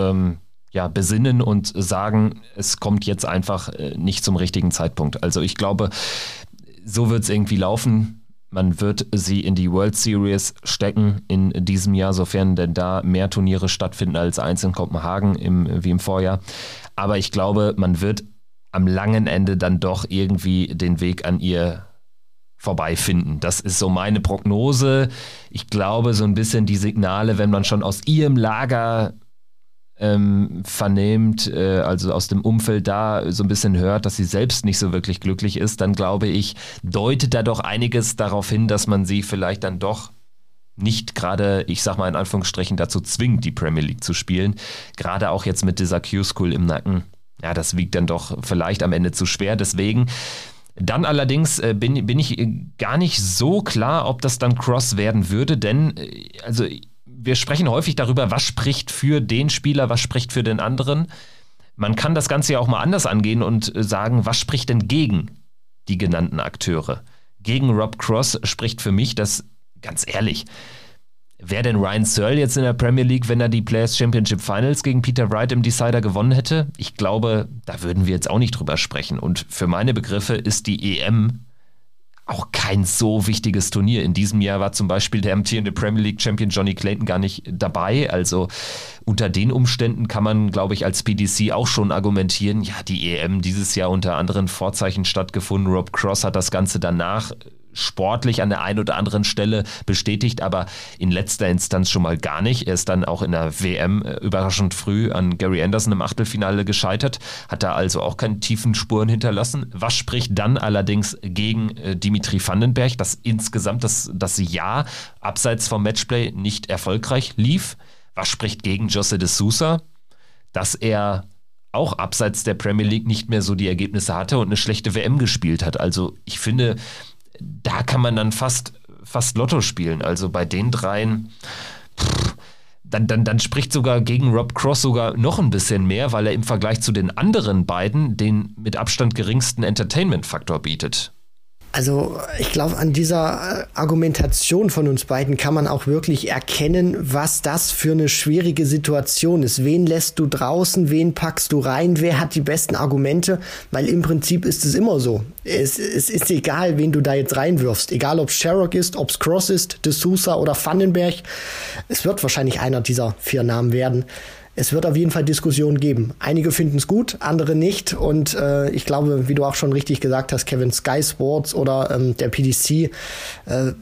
besinnen und sagen, es kommt jetzt einfach nicht zum richtigen Zeitpunkt. Also ich glaube, so wird es irgendwie laufen. Man wird sie in die World Series stecken in diesem Jahr, sofern denn da mehr Turniere stattfinden als eins in Kopenhagen wie im Vorjahr. Aber ich glaube, man wird am langen Ende dann doch irgendwie den Weg an ihr vorbeifinden. Das ist so meine Prognose. Ich glaube, so ein bisschen die Signale, wenn man schon aus ihrem Lager vernehmt, also aus dem Umfeld da so ein bisschen hört, dass sie selbst nicht so wirklich glücklich ist, dann glaube ich, deutet da doch einiges darauf hin, dass man sie vielleicht dann doch nicht gerade, ich sag mal in Anführungsstrichen, dazu zwingt, die Premier League zu spielen. Gerade auch jetzt mit dieser Q-School im Nacken. Ja, das wiegt dann doch vielleicht am Ende zu schwer. Deswegen dann allerdings bin ich gar nicht so klar, ob das dann Cross werden würde, denn also wir sprechen häufig darüber, was spricht für den Spieler, was spricht für den anderen. Man kann das Ganze ja auch mal anders angehen und sagen, was spricht denn gegen die genannten Akteure? gegen Rob Cross spricht für mich, dass, ganz ehrlich, wäre denn Ryan Searle jetzt in der Premier League, wenn er die Players Championship Finals gegen Peter Wright im Decider gewonnen hätte? Ich glaube, da würden wir jetzt auch nicht drüber sprechen. Und für meine Begriffe ist die EM auch kein so wichtiges Turnier. In diesem Jahr war zum Beispiel der amtierende Premier League Champion Johnny Clayton gar nicht dabei. Also unter den Umständen kann man, glaube ich, als PDC auch schon argumentieren, ja, die EM dieses Jahr unter anderen Vorzeichen stattgefunden. Rob Cross hat das Ganze danach sportlich an der einen oder anderen Stelle bestätigt, aber in letzter Instanz schon mal gar nicht. Er ist dann auch in der WM überraschend früh an Gary Anderson im Achtelfinale gescheitert, hat da also auch keine tiefen Spuren hinterlassen. Was spricht dann allerdings gegen Dimitri Van den Bergh, dass insgesamt das Jahr abseits vom Matchplay nicht erfolgreich lief? Was spricht gegen José de Sousa, dass er auch abseits der Premier League nicht mehr so die Ergebnisse hatte und eine schlechte WM gespielt hat? Also ich finde, da kann man dann fast Lotto spielen. Also bei den dreien, dann spricht sogar gegen Rob Cross sogar noch ein bisschen mehr, weil er im Vergleich zu den anderen beiden den mit Abstand geringsten Entertainment-Faktor bietet. Also ich glaube, an dieser Argumentation von uns beiden kann man auch wirklich erkennen, was das für eine schwierige Situation ist. Wen lässt du draußen, wen packst du rein, wer hat die besten Argumente? Weil im Prinzip ist es immer so. Es ist egal, wen du da jetzt reinwirfst. Egal, ob es Sherrock ist, ob es Cross ist, de Sousa oder Van den Bergh. Es wird wahrscheinlich einer dieser vier Namen werden. Es wird auf jeden Fall Diskussionen geben. Einige finden es gut, andere nicht. Und ich glaube, wie du auch schon richtig gesagt hast, Kevin, Sky Sports oder der PDC,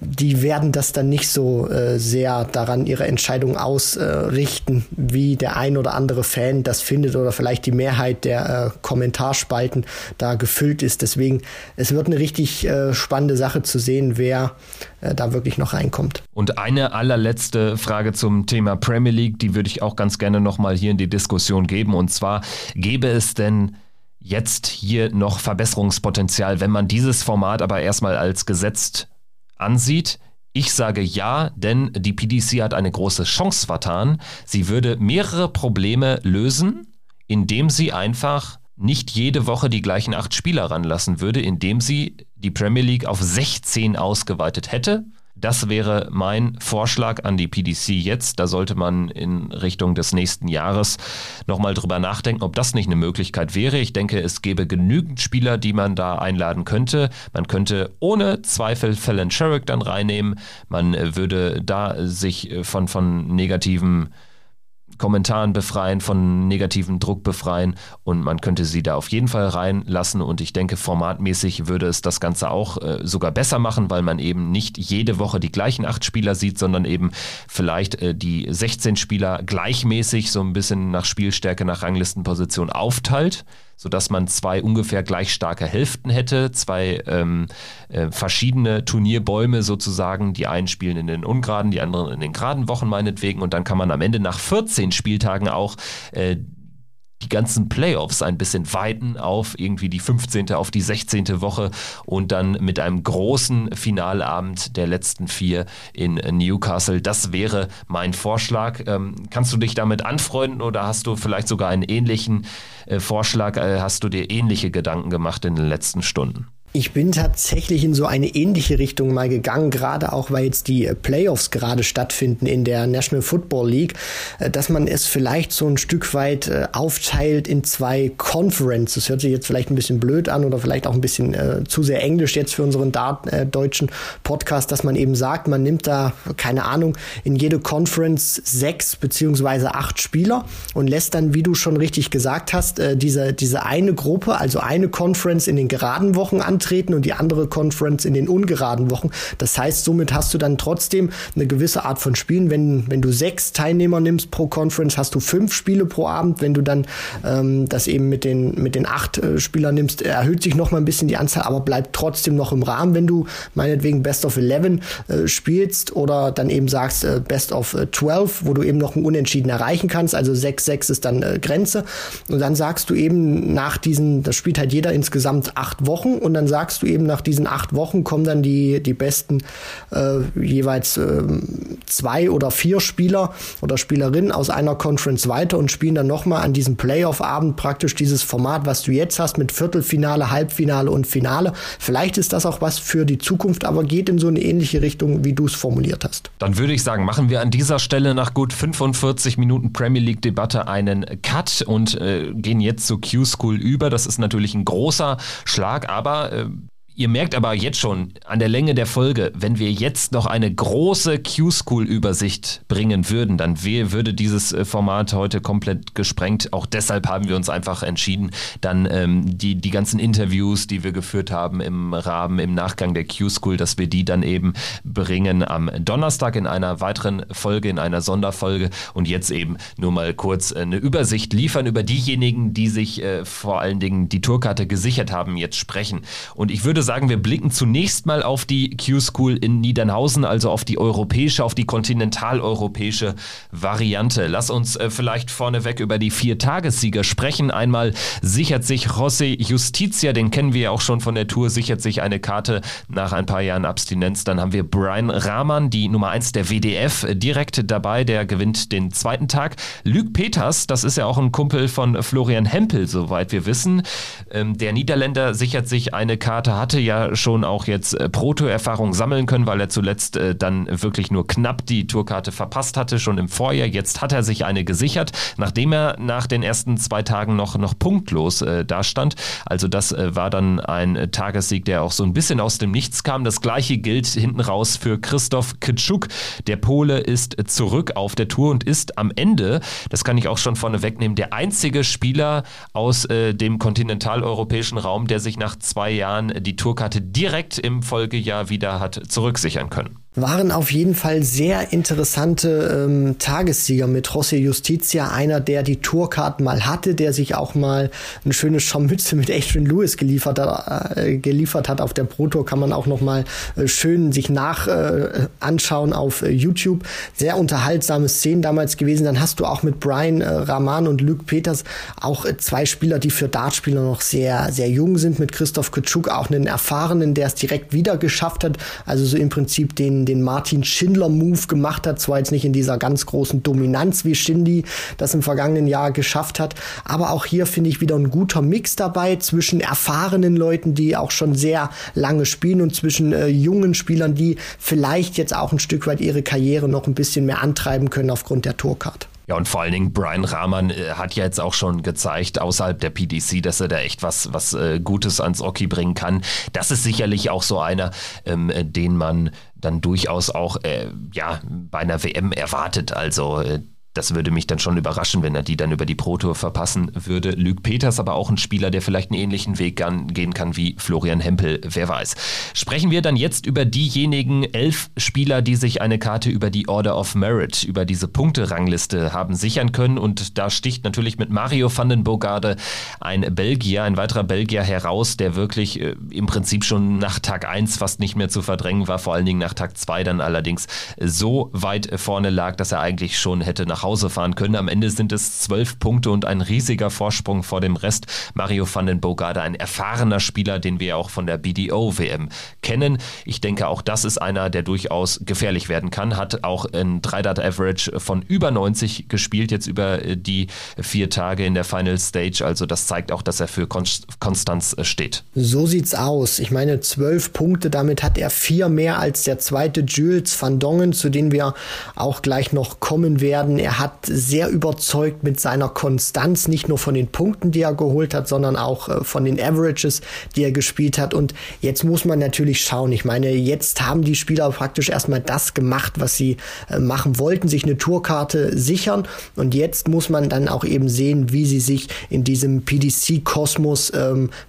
die werden das dann nicht so sehr daran ihre Entscheidung ausrichten, wie der ein oder andere Fan das findet oder vielleicht die Mehrheit der Kommentarspalten da gefüllt ist. Deswegen, es wird eine richtig spannende Sache zu sehen, wer da wirklich noch reinkommt. Und eine allerletzte Frage zum Thema Premier League, die würde ich auch ganz gerne noch mal hier in die Diskussion geben. Und zwar, gäbe es denn jetzt hier noch Verbesserungspotenzial, wenn man dieses Format aber erstmal als gesetzt ansieht? Ich sage ja, denn die PDC hat eine große Chance vertan. Sie würde mehrere Probleme lösen, indem sie einfach nicht jede Woche die gleichen 8 Spieler ranlassen würde, indem sie die Premier League auf 16 ausgeweitet hätte. Das wäre mein Vorschlag an die PDC jetzt. Da sollte man in Richtung des nächsten Jahres nochmal drüber nachdenken, ob das nicht eine Möglichkeit wäre. Ich denke, es gäbe genügend Spieler, die man da einladen könnte. Man könnte ohne Zweifel Fallon Sherrock dann reinnehmen. Man würde da sich von negativen Kommentaren befreien, von negativem Druck befreien, und man könnte sie da auf jeden Fall reinlassen, und ich denke, formatmäßig würde es das Ganze auch sogar besser machen, weil man eben nicht jede Woche die gleichen 8 Spieler sieht, sondern eben vielleicht die 16 Spieler gleichmäßig so ein bisschen nach Spielstärke, nach Ranglistenposition aufteilt, sodass man 2 ungefähr gleich starke Hälften hätte, 2 verschiedene Turnierbäume sozusagen, die einen spielen in den ungeraden, die anderen in den geraden Wochen meinetwegen, und dann kann man am Ende nach 14 Spieltagen auch die ganzen Playoffs ein bisschen weiten auf irgendwie die 15. auf die 16. Woche und dann mit einem großen Finalabend der letzten 4 in Newcastle. Das wäre mein Vorschlag. Kannst du dich damit anfreunden oder hast du vielleicht sogar einen ähnlichen Vorschlag? Hast du dir ähnliche Gedanken gemacht in den letzten Stunden? Ich bin tatsächlich in so eine ähnliche Richtung mal gegangen, gerade auch, weil jetzt die Playoffs gerade stattfinden in der National Football League, dass man es vielleicht so ein Stück weit aufteilt in 2 Conferences. Das hört sich jetzt vielleicht ein bisschen blöd an oder vielleicht auch ein bisschen zu sehr englisch jetzt für unseren deutschen Podcast, dass man eben sagt, man nimmt da, keine Ahnung, in jede Conference 6 beziehungsweise 8 Spieler und lässt dann, wie du schon richtig gesagt hast, diese eine Gruppe, also eine Conference in den geraden Wochen an treten und die andere Conference in den ungeraden Wochen. Das heißt, somit hast du dann trotzdem eine gewisse Art von Spielen. Wenn du 6 Teilnehmer nimmst pro Conference, hast du 5 Spiele pro Abend. Wenn du dann das eben mit den 8 Spielern nimmst, erhöht sich noch mal ein bisschen die Anzahl, aber bleibt trotzdem noch im Rahmen, wenn du meinetwegen Best of 11 spielst oder dann eben sagst Best of 12, wo du eben noch ein Unentschieden erreichen kannst. Also 6-6 ist dann Grenze. Und dann sagst du eben nach diesen, das spielt halt jeder insgesamt 8 Wochen, und dann sagst du eben, nach diesen 8 Wochen kommen dann die besten jeweils 2 oder 4 Spieler oder Spielerinnen aus einer Conference weiter und spielen dann nochmal an diesem Playoff-Abend praktisch dieses Format, was du jetzt hast mit Viertelfinale, Halbfinale und Finale. Vielleicht ist das auch was für die Zukunft, aber geht in so eine ähnliche Richtung, wie du es formuliert hast. Dann würde ich sagen, machen wir an dieser Stelle nach gut 45 Minuten Premier League-Debatte einen Cut und gehen jetzt zu Q-School über. Das ist natürlich ein großer Schlag, aber ihr merkt aber jetzt schon an der Länge der Folge, wenn wir jetzt noch eine große Q-School-Übersicht bringen würden, dann würde dieses Format heute komplett gesprengt. Auch deshalb haben wir uns einfach entschieden, dann die ganzen Interviews, die wir geführt haben im Nachgang der Q-School, dass wir die dann eben bringen am Donnerstag in einer weiteren Folge, in einer Sonderfolge und jetzt eben nur mal kurz eine Übersicht liefern über diejenigen, die sich vor allen Dingen die Tourkarte gesichert haben, jetzt sprechen. Und ich würde sagen, wir blicken zunächst mal auf die Q-School in Niedernhausen, also auf die europäische, auf die kontinentaleuropäische Variante. Lass uns vielleicht vorneweg über die 4-Tagessieger sprechen. Einmal sichert sich José Justicia, den kennen wir ja auch schon von der Tour, sichert sich eine Karte nach ein paar Jahren Abstinenz. Dann haben wir Brian Rahman, die Nummer 1 der WDF, direkt dabei, der gewinnt den 2. Tag. Luc Peters, das ist ja auch ein Kumpel von Florian Hempel, soweit wir wissen. Der Niederländer sichert sich eine Karte, hatte ja schon auch jetzt Pro-Tour-Erfahrung sammeln können, weil er zuletzt dann wirklich nur knapp die Tourkarte verpasst hatte, schon im Vorjahr. Jetzt hat er sich eine gesichert, nachdem er nach den ersten 2 Tagen noch punktlos dastand. Also das war dann ein Tagessieg, der auch so ein bisschen aus dem Nichts kam. Das gleiche gilt hinten raus für Krzysztof Kciuk. Der Pole ist zurück auf der Tour und ist am Ende, das kann ich auch schon vorne wegnehmen, der einzige Spieler aus dem kontinentaleuropäischen Raum, der sich nach 2 Jahren die Tourkarte direkt im Folgejahr wieder hat zurücksichern können. Waren auf jeden Fall sehr interessante Tagessieger mit José Justicia, einer, der die Tourkarten mal hatte, der sich auch mal eine schöne Scharmütze mit Adrian Lewis geliefert hat. Auf der Pro-Tour kann man auch nochmal schön sich anschauen auf YouTube. Sehr unterhaltsame Szenen damals gewesen. Dann hast du auch mit Brian Rahman und Luc Peters auch 2 Spieler, die für Dartspieler noch sehr, sehr jung sind. Mit Krzysztof Kciuk auch einen Erfahrenen, der es direkt wieder geschafft hat. Also so im Prinzip den Martin Schindler-Move gemacht hat, zwar jetzt nicht in dieser ganz großen Dominanz, wie Schindy das im vergangenen Jahr geschafft hat, aber auch hier finde ich wieder ein guter Mix dabei zwischen erfahrenen Leuten, die auch schon sehr lange spielen und zwischen jungen Spielern, die vielleicht jetzt auch ein Stück weit ihre Karriere noch ein bisschen mehr antreiben können aufgrund der Tourcard. Ja, und vor allen Dingen Brian Rahman hat ja jetzt auch schon gezeigt, außerhalb der PDC, dass er da echt was Gutes ans Oki bringen kann. Das ist sicherlich auch so einer, den man dann durchaus auch bei einer WM erwartet. Also das würde mich dann schon überraschen, wenn er die dann über die Pro-Tour verpassen würde. Luc Peters aber auch ein Spieler, der vielleicht einen ähnlichen Weg gehen kann wie Florian Hempel, wer weiß. Sprechen wir dann jetzt über diejenigen 11 Spieler, die sich eine Karte über die Order of Merit, über diese Punkterangliste haben sichern können. Und da sticht natürlich mit Mario Vandenbogaerde ein weiterer Belgier heraus, der wirklich im Prinzip schon nach Tag 1 fast nicht mehr zu verdrängen war, vor allen Dingen nach Tag 2 dann allerdings so weit vorne lag, dass er eigentlich schon hätte nach Hause fahren können. Am Ende sind es 12 Punkte und ein riesiger Vorsprung vor dem Rest. Mario Vandenbogaerde, ein erfahrener Spieler, den wir auch von der BDO-WM kennen. Ich denke, auch das ist einer, der durchaus gefährlich werden kann. Hat auch ein 3-Dart-Average von über 90 gespielt, jetzt über die 4 Tage in der Final Stage. Also das zeigt auch, dass er für Konstanz steht. So sieht's aus. Ich meine, 12 Punkte, damit hat er 4 mehr als der zweite Jules van Dongen, zu dem wir auch gleich noch kommen werden. Er hat sehr überzeugt mit seiner Konstanz, nicht nur von den Punkten, die er geholt hat, sondern auch von den Averages, die er gespielt hat. Und jetzt muss man natürlich schauen. Ich meine, jetzt haben die Spieler praktisch erstmal das gemacht, was sie machen wollten, sich eine Tourkarte sichern. Und jetzt muss man dann auch eben sehen, wie sie sich in diesem PDC-Kosmos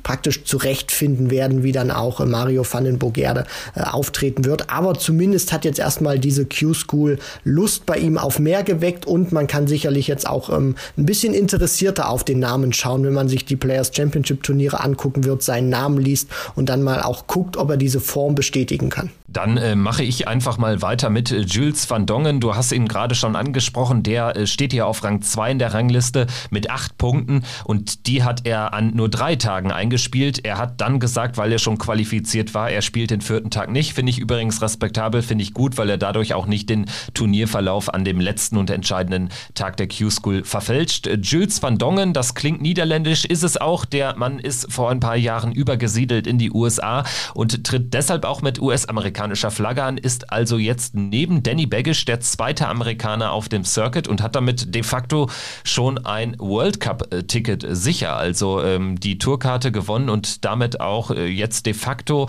praktisch zurechtfinden werden, wie dann auch Mario Vandenbogaerde auftreten wird. Aber zumindest hat jetzt erstmal diese Q-School Lust bei ihm auf mehr geweckt. Und man kann sicherlich jetzt auch ein bisschen interessierter auf den Namen schauen, wenn man sich die Players Championship Turniere angucken wird, seinen Namen liest und dann mal auch guckt, ob er diese Form bestätigen kann. Dann mache ich einfach mal weiter mit Jules van Dongen. Du hast ihn gerade schon angesprochen. Der steht hier auf Rang 2 in der Rangliste mit 8 Punkten und die hat er an nur 3 Tagen eingespielt. Er hat dann gesagt, weil er schon qualifiziert war, er spielt den 4. Tag nicht. Finde ich übrigens respektabel, finde ich gut, weil er dadurch auch nicht den Turnierverlauf an dem letzten und entscheidenden Tag der Q-School verfälscht. Jules van Dongen, das klingt niederländisch, ist es auch. Der Mann ist vor ein paar Jahren übergesiedelt in die USA und tritt deshalb auch mit US-amerikanischer Flagge an, ist also jetzt neben Danny Baggish der zweite Amerikaner auf dem Circuit und hat damit de facto schon ein World Cup-Ticket sicher. Also die Tourkarte gewonnen und damit auch jetzt de facto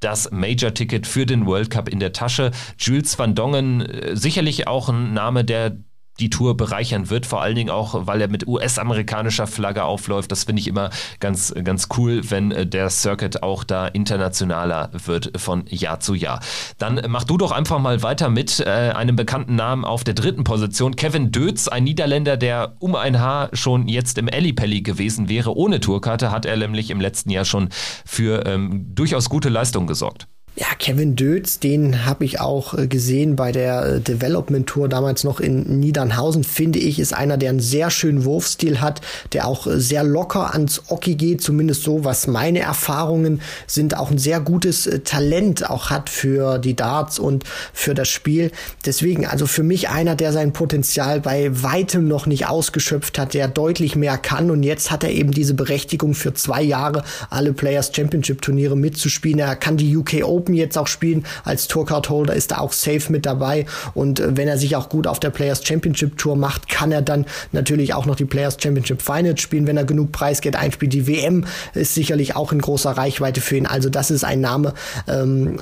das Major-Ticket für den World Cup in der Tasche. Jules van Dongen, sicherlich auch ein Name, der die Tour bereichern wird, vor allen Dingen auch, weil er mit US-amerikanischer Flagge aufläuft. Das finde ich immer ganz, ganz cool, wenn der Circuit auch da internationaler wird von Jahr zu Jahr. Dann mach du doch einfach mal weiter mit einem bekannten Namen auf der 3. Position. Kevin Dötz, ein Niederländer, der um ein Haar schon jetzt im Ellipelli gewesen wäre. Ohne Tourkarte hat er nämlich im letzten Jahr schon für durchaus gute Leistungen gesorgt. Ja, Kevin Dötz, den habe ich auch gesehen bei der Development Tour damals noch in Niedernhausen, finde ich, ist einer, der einen sehr schönen Wurfstil hat, der auch sehr locker ans Oki geht, zumindest so, was meine Erfahrungen sind, auch ein sehr gutes Talent auch hat für die Darts und für das Spiel. Deswegen, also für mich einer, der sein Potenzial bei weitem noch nicht ausgeschöpft hat, der deutlich mehr kann und jetzt hat er eben diese Berechtigung für 2 Jahre alle Players Championship Turniere mitzuspielen. Er kann die UK Open jetzt auch spielen. Als Tourcard-Holder ist er auch safe mit dabei und wenn er sich auch gut auf der Players Championship Tour macht, kann er dann natürlich auch noch die Players Championship Finals spielen, wenn er genug Preisgeld einspielt. Die WM ist sicherlich auch in großer Reichweite für ihn. Also das ist ein Name,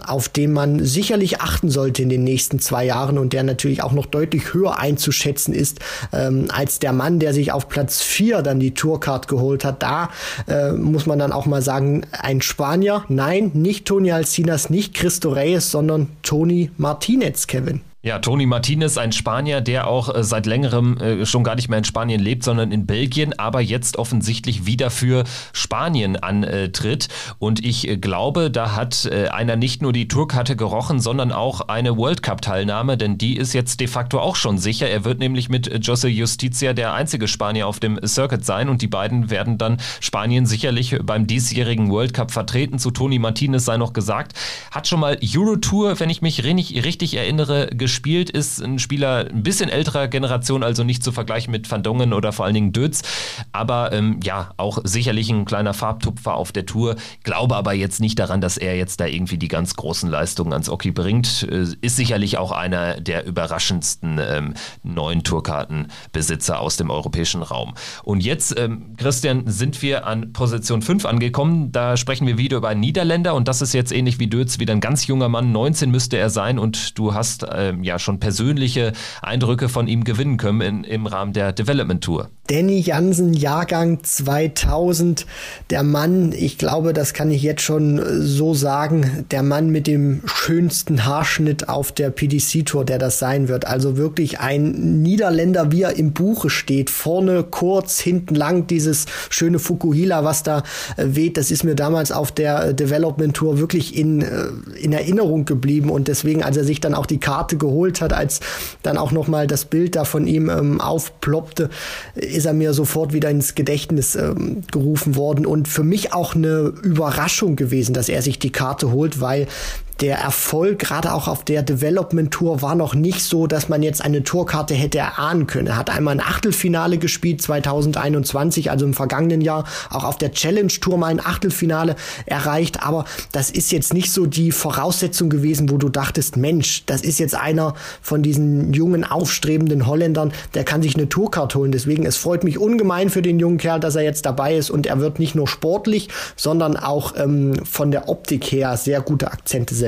auf den man sicherlich achten sollte in den nächsten 2 Jahren und der natürlich auch noch deutlich höher einzuschätzen ist, als der Mann, der sich auf Platz 4 dann die Tourcard geholt hat. Da muss man dann auch mal sagen, ein Spanier, nein, nicht Toni Alsinas, nicht Cristo Reyes, sondern Toni Martinez, Kevin. Ja, Toni Martinez, ein Spanier, der auch seit längerem schon gar nicht mehr in Spanien lebt, sondern in Belgien, aber jetzt offensichtlich wieder für Spanien antritt. Und ich glaube, da hat einer nicht nur die Tourkarte gerochen, sondern auch eine World Cup-Teilnahme, denn die ist jetzt de facto auch schon sicher. Er wird nämlich mit José Justicia der einzige Spanier auf dem Circuit sein und die beiden werden dann Spanien sicherlich beim diesjährigen World Cup vertreten. Zu Toni Martinez sei noch gesagt, hat schon mal Eurotour, wenn ich mich richtig erinnere, gespielt, ist ein Spieler ein bisschen älterer Generation, also nicht zu vergleichen mit Van Dongen oder vor allen Dingen Dötz, aber ja, auch sicherlich ein kleiner Farbtupfer auf der Tour, glaube aber jetzt nicht daran, dass er jetzt da irgendwie die ganz großen Leistungen ans Oki bringt, ist sicherlich auch einer der überraschendsten neuen Tourkartenbesitzer aus dem europäischen Raum. Und jetzt, Christian, sind wir an Position 5 angekommen, da sprechen wir wieder über einen Niederländer und das ist jetzt ähnlich wie Dötz, wieder ein ganz junger Mann, 19 müsste er sein und du hast ja schon persönliche Eindrücke von ihm gewinnen können im Rahmen der Development Tour. Danny Jansen, Jahrgang 2000, der Mann, ich glaube, das kann ich jetzt schon so sagen, der Mann mit dem schönsten Haarschnitt auf der PDC Tour, der das sein wird. Also wirklich ein Niederländer, wie er im Buche steht. Vorne kurz, hinten lang, dieses schöne Fukuhila, was da weht, das ist mir damals auf der Development Tour wirklich in Erinnerung geblieben und deswegen, als er sich dann auch die Karte geholt hat, als dann auch nochmal das Bild da von ihm aufploppte, ist er mir sofort wieder ins Gedächtnis gerufen worden und für mich auch eine Überraschung gewesen, dass er sich die Karte holt, weil der Erfolg, gerade auch auf der Development Tour, war noch nicht so, dass man jetzt eine Tourkarte hätte erahnen können. Er hat einmal ein Achtelfinale gespielt, 2021, also im vergangenen Jahr, auch auf der Challenge Tour mal ein Achtelfinale erreicht, aber das ist jetzt nicht so die Voraussetzung gewesen, wo du dachtest, Mensch, das ist jetzt einer von diesen jungen, aufstrebenden Holländern, der kann sich eine Tourkarte holen. Deswegen, es freut mich ungemein für den jungen Kerl, dass er jetzt dabei ist und er wird nicht nur sportlich, sondern auch von der Optik her sehr gute Akzente setzen.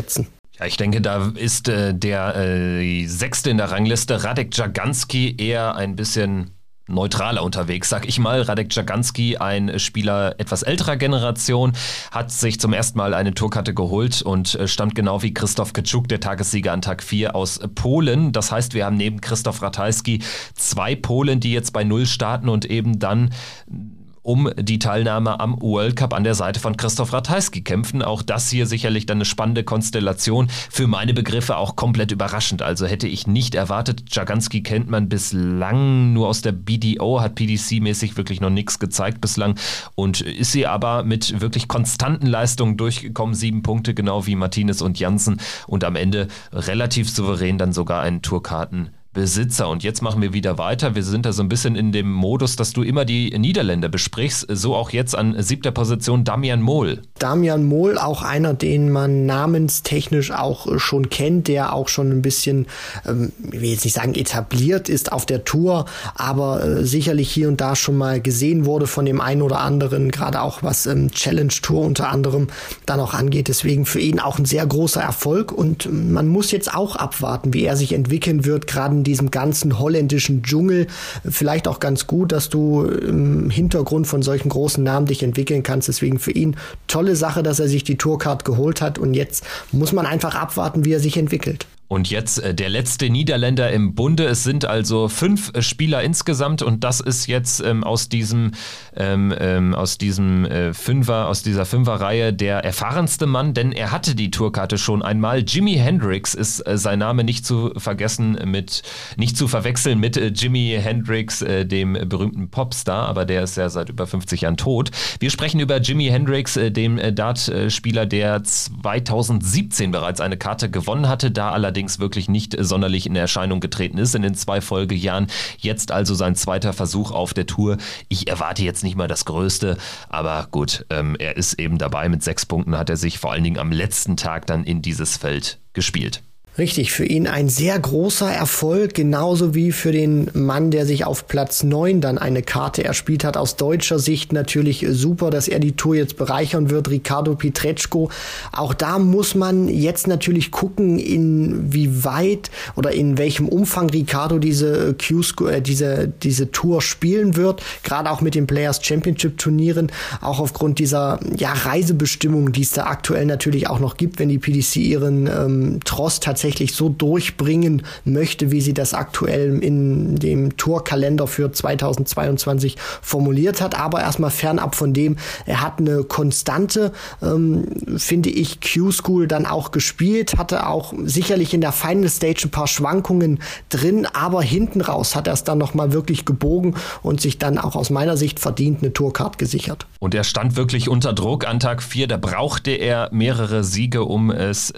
Ja, ich denke, da ist der 6. in der Rangliste, Radek Jaganski, eher ein bisschen neutraler unterwegs, sag ich mal. Radek Jaganski, ein Spieler etwas älterer Generation, hat sich zum ersten Mal eine Tourkarte geholt und stammt genau wie Krzysztof Kciuk, der Tagessieger an Tag 4, aus Polen. Das heißt, wir haben neben Krzysztof Ratajski 2 Polen, die jetzt bei 0 starten und eben dann um die Teilnahme am World Cup an der Seite von Krzysztof Ratajski kämpfen. Auch das hier sicherlich dann eine spannende Konstellation. Für meine Begriffe auch komplett überraschend. Also hätte ich nicht erwartet. Jaganski kennt man bislang nur aus der BDO, hat PDC-mäßig wirklich noch nichts gezeigt bislang und ist sie aber mit wirklich konstanten Leistungen durchgekommen. 7 Punkte, genau wie Martinez und Janssen, und am Ende relativ souverän dann sogar einen Tourkartenbesitzer. Und jetzt machen wir wieder weiter. Wir sind da so ein bisschen in dem Modus, dass du immer die Niederländer besprichst. So auch jetzt an 7. Position Damian Mol. Damian Mol, auch einer, den man namenstechnisch auch schon kennt, der auch schon ein bisschen, ich will jetzt nicht sagen etabliert ist auf der Tour, aber sicherlich hier und da schon mal gesehen wurde von dem einen oder anderen, gerade auch was Challenge Tour unter anderem dann auch angeht. Deswegen für ihn auch ein sehr großer Erfolg, und man muss jetzt auch abwarten, wie er sich entwickeln wird, gerade in diesem ganzen holländischen Dschungel. Vielleicht auch ganz gut, dass du im Hintergrund von solchen großen Namen dich entwickeln kannst. Deswegen für ihn tolle Sache, dass er sich die Tourcard geholt hat, und jetzt muss man einfach abwarten, wie er sich entwickelt. Und jetzt der letzte Niederländer im Bunde. Es sind also 5 Spieler insgesamt, und das ist jetzt aus dieser Fünferreihe der erfahrenste Mann, denn er hatte die Tourkarte schon einmal. Jimi Hendrix ist sein Name, nicht zu verwechseln mit Jimi Hendrix, dem berühmten Popstar, aber der ist ja seit über 50 Jahren tot. Wir sprechen über Jimi Hendrix, dem Dartspieler, der 2017 bereits eine Karte gewonnen hatte, da allerdings wirklich nicht sonderlich in Erscheinung getreten ist in den 2 Folgejahren. Jetzt also sein 2. Versuch auf der Tour. Ich erwarte jetzt nicht mal das Größte, aber gut, er ist eben dabei. Mit 6 Punkten hat er sich vor allen Dingen am letzten Tag dann in dieses Feld gespielt. Richtig, für ihn ein sehr großer Erfolg, genauso wie für den Mann, der sich auf Platz 9 dann eine Karte erspielt hat. Aus deutscher Sicht natürlich super, dass er die Tour jetzt bereichern wird, Ricardo Pietreczko. Auch da muss man jetzt natürlich gucken, inwieweit oder in welchem Umfang Ricardo diese Tour spielen wird, gerade auch mit den Players Championship Turnieren, auch aufgrund dieser Reisebestimmung, die es da aktuell natürlich auch noch gibt, wenn die PDC ihren Trost tatsächlich so durchbringen möchte, wie sie das aktuell in dem Tourkalender für 2022 formuliert hat. Aber erstmal fernab von dem, er hat eine konstante, finde ich, Q-School dann auch gespielt, hatte auch sicherlich in der Final Stage ein paar Schwankungen drin, aber hinten raus hat er es dann nochmal wirklich gebogen und sich dann auch aus meiner Sicht verdient eine Tourcard gesichert. Und er stand wirklich unter Druck an Tag 4, da brauchte er mehrere Siege, um es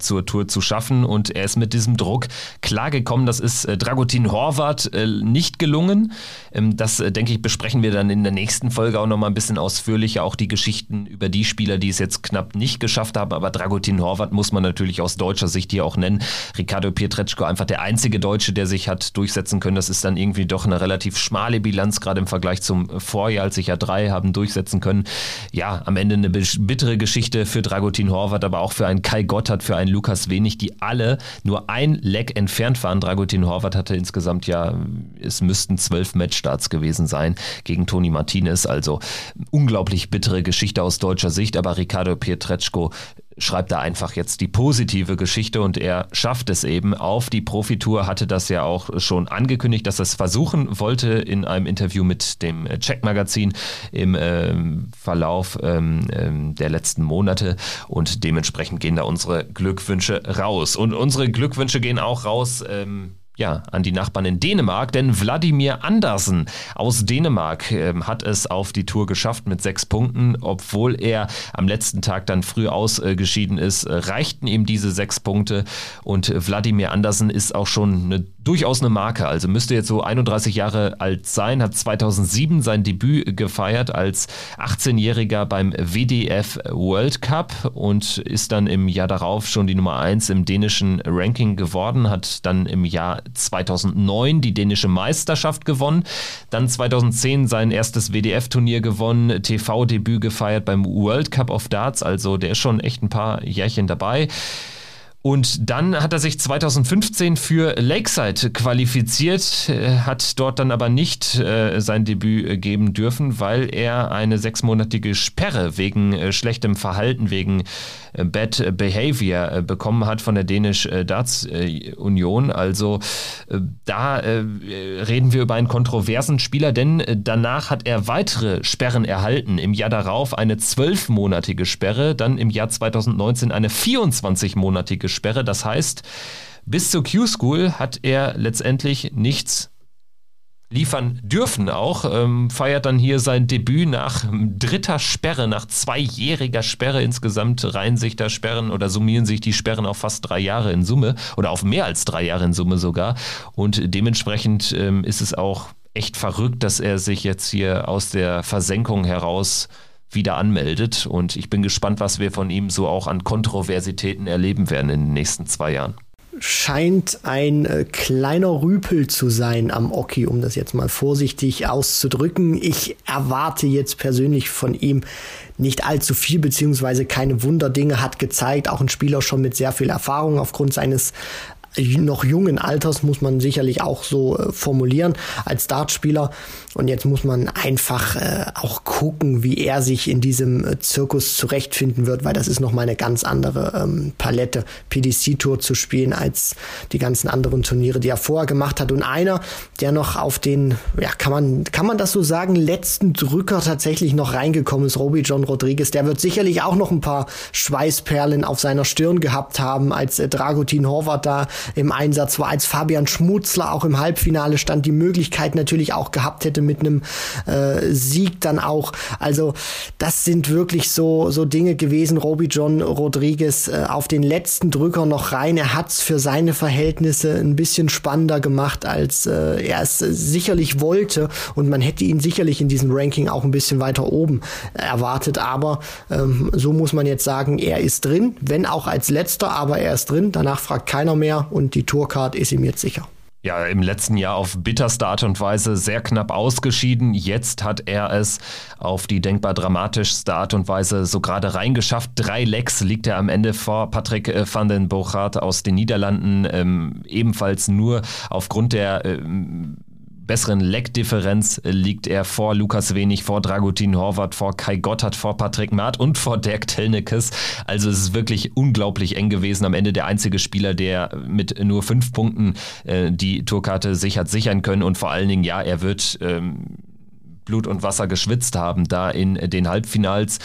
zur Tour zu schaffen, und er ist mit diesem Druck klargekommen. Das ist Dragutin Horvat nicht gelungen. Das denke ich, besprechen wir dann in der nächsten Folge auch nochmal ein bisschen ausführlicher, auch die Geschichten über die Spieler, die es jetzt knapp nicht geschafft haben, aber Dragutin Horvat muss man natürlich aus deutscher Sicht hier auch nennen. Ricardo Pietreczko, einfach der einzige Deutsche, der sich hat durchsetzen können. Das ist dann irgendwie doch eine relativ schmale Bilanz, gerade im Vergleich zum Vorjahr, als sich 3 haben durchsetzen können. Ja, am Ende eine bittere Geschichte für Dragutin Horvat, aber auch für einen Kai Gotthard, für einen Lukas Wenig, die alle nur ein Leck entfernt waren. Dragutin Horvat hatte insgesamt es müssten 12 Matchstarts gewesen sein gegen Toni Martinez. Also unglaublich bittere Geschichte aus deutscher Sicht, aber Ricardo Pietreczko schreibt da einfach jetzt die positive Geschichte, und er schafft es eben auf die Profitour, hatte das ja auch schon angekündigt, dass er es versuchen wollte in einem Interview mit dem Check-Magazin im Verlauf der letzten Monate, und dementsprechend gehen da unsere Glückwünsche raus. Und unsere Glückwünsche gehen auch raus an die Nachbarn in Dänemark, denn Wladimir Andersen aus Dänemark hat es auf die Tour geschafft mit 6 Punkten, obwohl er am letzten Tag dann früh ausgeschieden ist, reichten ihm diese 6 Punkte, und Wladimir Andersen ist auch schon durchaus eine Marke, also müsste jetzt so 31 Jahre alt sein, hat 2007 sein Debüt gefeiert als 18-Jähriger beim WDF World Cup und ist dann im Jahr darauf schon die Nummer 1 im dänischen Ranking geworden, hat dann im Jahr 2009 die dänische Meisterschaft gewonnen, dann 2010 sein erstes WDF-Turnier gewonnen, TV-Debüt gefeiert beim World Cup of Darts, also der ist schon echt ein paar Jährchen dabei. Und dann hat er sich 2015 für Lakeside qualifiziert, hat dort dann aber nicht sein Debüt geben dürfen, weil er eine 6-monatige Sperre wegen schlechtem Verhalten, wegen Bad Behavior bekommen hat von der Dänisch Darts Union. Also da reden wir über einen kontroversen Spieler, denn danach hat er weitere Sperren erhalten. Im Jahr darauf eine 12-monatige Sperre, dann im Jahr 2019 eine 24-monatige Sperre. Das heißt, bis zur Q-School hat er letztendlich nichts liefern dürfen auch, feiert dann hier sein Debüt nach dritter Sperre, nach 2-jähriger Sperre insgesamt, reihen sich da Sperren oder summieren sich die Sperren auf fast 3 Jahre in Summe oder auf mehr als 3 Jahre in Summe sogar, und dementsprechend ist es auch echt verrückt, dass er sich jetzt hier aus der Versenkung heraus wieder anmeldet, und ich bin gespannt, was wir von ihm so auch an Kontroversitäten erleben werden in den nächsten 2 Jahren. Scheint ein kleiner Rüpel zu sein am Oki, um das jetzt mal vorsichtig auszudrücken. Ich erwarte jetzt persönlich von ihm nicht allzu viel, beziehungsweise keine Wunderdinge, hat gezeigt, auch ein Spieler schon mit sehr viel Erfahrung aufgrund seines noch jungen Alters, muss man sicherlich auch so formulieren, als Dartspieler. Und jetzt muss man einfach auch gucken, wie er sich in diesem Zirkus zurechtfinden wird, weil das ist nochmal eine ganz andere Palette, PDC-Tour zu spielen, als die ganzen anderen Turniere, die er vorher gemacht hat. Und einer, der noch auf den, ja, kann man das so sagen, letzten Drücker tatsächlich noch reingekommen ist, Robbie John Rodriguez, der wird sicherlich auch noch ein paar Schweißperlen auf seiner Stirn gehabt haben, als Dragutin Horvat da im Einsatz war, als Fabian Schmutzler auch im Halbfinale stand, die Möglichkeit natürlich auch gehabt hätte mit einem Sieg dann auch. Also das sind wirklich so Dinge gewesen. Robbie John Rodriguez auf den letzten Drücker noch rein. Er hat es für seine Verhältnisse ein bisschen spannender gemacht, als er es sicherlich wollte, und man hätte ihn sicherlich in diesem Ranking auch ein bisschen weiter oben erwartet, aber so muss man jetzt sagen, er ist drin, wenn auch als letzter, aber er ist drin, danach fragt keiner mehr, und die Tourcard ist ihm jetzt sicher. Ja, im letzten Jahr auf bitterste Art und Weise sehr knapp ausgeschieden. Jetzt hat er es auf die denkbar dramatischste Art und Weise so gerade reingeschafft. 3 Legs liegt er am Ende vor Patrick van den Bergh aus den Niederlanden. Ebenfalls nur aufgrund der besseren Leckdifferenz liegt er vor Lukas Wenig, vor Dragutin Horvat, vor Kai Gotthardt, vor Patrick Maat und vor Dirk Telnikes. Also es ist wirklich unglaublich eng gewesen. Am Ende der einzige Spieler, der mit nur 5 Punkten die Tourkarte sich hat sichern können, und vor allen Dingen, ja, er wird Blut und Wasser geschwitzt haben da in den Halbfinals.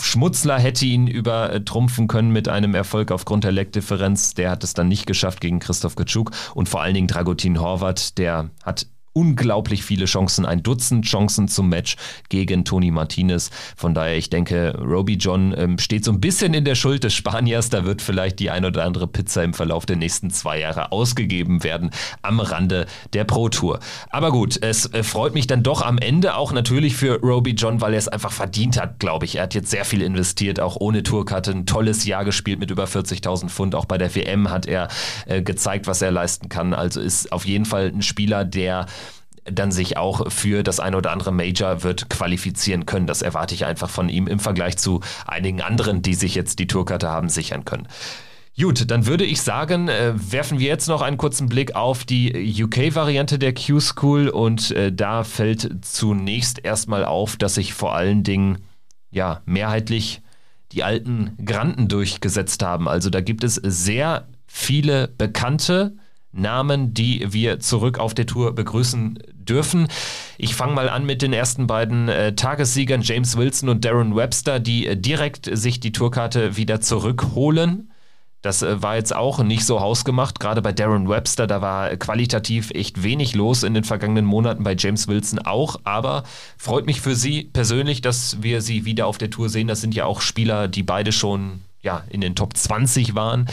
Schmutzler hätte ihn übertrumpfen können mit einem Erfolg aufgrund der Leckdifferenz. Der hat es dann nicht geschafft gegen Krzysztof Kciuk, und vor allen Dingen Dragutin Horvat, der hat unglaublich viele Chancen, 12 Chancen zum Match gegen Toni Martinez. Von daher, ich denke, Robbie John steht so ein bisschen in der Schuld des Spaniers. Da wird vielleicht die ein oder andere Pizza im Verlauf der nächsten 2 Jahre ausgegeben werden am Rande der Pro Tour. Aber gut, es freut mich dann doch am Ende auch natürlich für Robbie John, weil er es einfach verdient hat, glaube ich. Er hat jetzt sehr viel investiert, auch ohne Tourkarte. Ein tolles Jahr gespielt mit über 40.000 Pfund. Auch bei der WM hat er gezeigt, was er leisten kann. Also ist auf jeden Fall ein Spieler, der dann sich auch für das ein oder andere Major wird qualifizieren können. Das erwarte ich einfach von ihm im Vergleich zu einigen anderen, die sich jetzt die Tourkarte haben sichern können. Gut, dann würde ich sagen, werfen wir jetzt noch einen kurzen Blick auf die UK-Variante der Q-School, und da fällt zunächst erstmal auf, dass sich vor allen Dingen ja mehrheitlich die alten Granden durchgesetzt haben. Also da gibt es sehr viele bekannte Namen, die wir zurück auf der Tour begrüßen dürfen. Ich fange mal an mit den ersten beiden Tagessiegern, James Wilson und Darren Webster, die direkt sich die Tourkarte wieder zurückholen. Das war jetzt auch nicht so hausgemacht, gerade bei Darren Webster, da war qualitativ echt wenig los in den vergangenen Monaten, bei James Wilson auch, aber freut mich für sie persönlich, dass wir sie wieder auf der Tour sehen. Das sind ja auch Spieler, die beide schon in den Top 20 waren.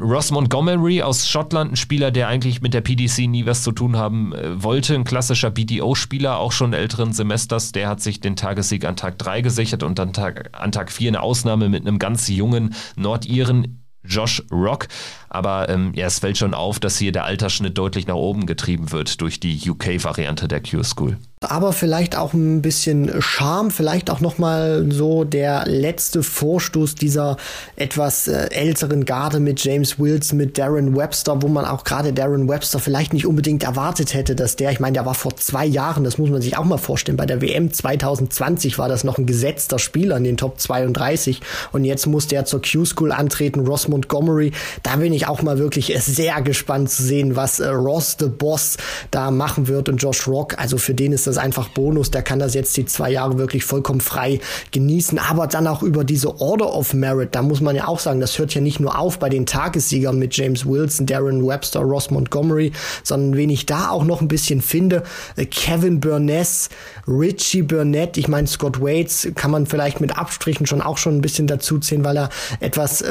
Ross Montgomery aus Schottland, ein Spieler, der eigentlich mit der PDC nie was zu tun haben wollte, ein klassischer BDO-Spieler, auch schon älteren Semesters, der hat sich den Tagessieg an Tag 3 gesichert, und dann an Tag 4 eine Ausnahme mit einem ganz jungen Nordiren, Josh Rock. Aber es fällt schon auf, dass hier der Altersschnitt deutlich nach oben getrieben wird durch die UK-Variante der Q-School. aber vielleicht auch ein bisschen Charme, vielleicht auch nochmal so der letzte Vorstoß dieser etwas älteren Garde mit James Wilson, mit Darren Webster, wo man auch gerade Darren Webster vielleicht nicht unbedingt erwartet hätte, dass der, ich meine, der war vor 2 Jahren, das muss man sich auch mal vorstellen, bei der WM 2020 war das noch ein gesetzter Spieler in den Top 32 und jetzt muss der zur Q-School antreten, Ross Montgomery. Da bin ich auch mal wirklich sehr gespannt zu sehen, was Ross, the Boss, da machen wird und Josh Rock, also für den ist das einfach Bonus, der kann das jetzt die 2 Jahre wirklich vollkommen frei genießen, aber dann auch über diese Order of Merit, da muss man ja auch sagen, das hört ja nicht nur auf bei den Tagessiegern mit James Wilson, Darren Webster, Ross Montgomery, sondern wen ich da auch noch ein bisschen finde, Kevin Burness, Richie Burnett, ich meine Scott Waits kann man vielleicht mit Abstrichen auch schon ein bisschen dazu zählen, weil er etwas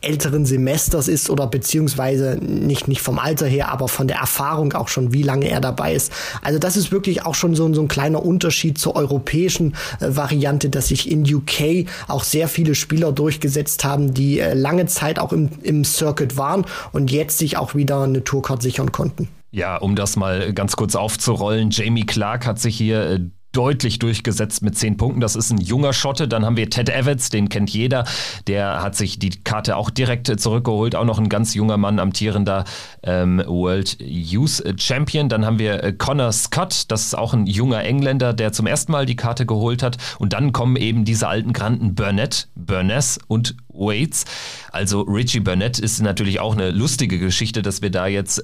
älteren Semesters ist oder beziehungsweise nicht vom Alter her, aber von der Erfahrung auch schon, wie lange er dabei ist. Also das ist wirklich auch schon so ein kleiner Unterschied zur europäischen Variante, dass sich in UK auch sehr viele Spieler durchgesetzt haben, die lange Zeit auch im Circuit waren und jetzt sich auch wieder eine Tourcard sichern konnten. Ja, um das mal ganz kurz aufzurollen, Jamie Clark hat sich hier deutlich durchgesetzt mit 10 Punkten. Das ist ein junger Schotte. Dann haben wir Ted Evans, den kennt jeder. Der hat sich die Karte auch direkt zurückgeholt. Auch noch ein ganz junger Mann, amtierender World Youth Champion. Dann haben wir Connor Scott. Das ist auch ein junger Engländer, der zum ersten Mal die Karte geholt hat. Und dann kommen eben diese alten Granden Burnett, Burness und Waits. Also Richie Burnett ist natürlich auch eine lustige Geschichte, dass wir da jetzt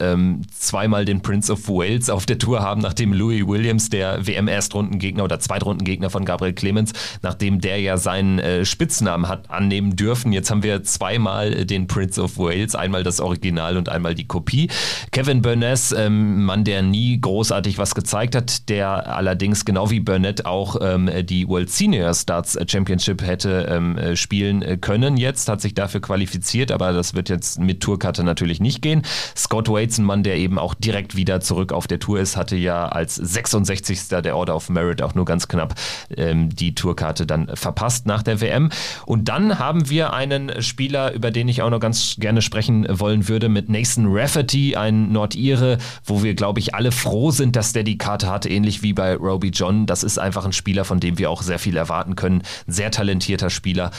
zweimal den Prince of Wales auf der Tour haben, nachdem Louis Williams, der WM-Erstrundengegner oder Zweitrundengegner von Gabriel Clemens, nachdem der ja seinen Spitznamen hat annehmen dürfen. Jetzt haben wir zweimal den Prince of Wales, einmal das Original und einmal die Kopie. Kevin Burness, Mann, der nie großartig was gezeigt hat, der allerdings genau wie Burnett auch die World Senior Darts Championship hätte spielen können. Jetzt, hat sich dafür qualifiziert, aber das wird jetzt mit Tourkarte natürlich nicht gehen. Scott Waits, ein Mann, der eben auch direkt wieder zurück auf der Tour ist, hatte ja als 66. der Order of Merit auch nur ganz knapp die Tourkarte dann verpasst nach der WM. Und dann haben wir einen Spieler, über den ich auch noch ganz gerne sprechen wollen würde, mit Nathan Rafferty, ein Nordire, wo wir, glaube ich, alle froh sind, dass der die Karte hat, ähnlich wie bei Roby John. Das ist einfach ein Spieler, von dem wir auch sehr viel erwarten können. Sehr talentierter Spieler,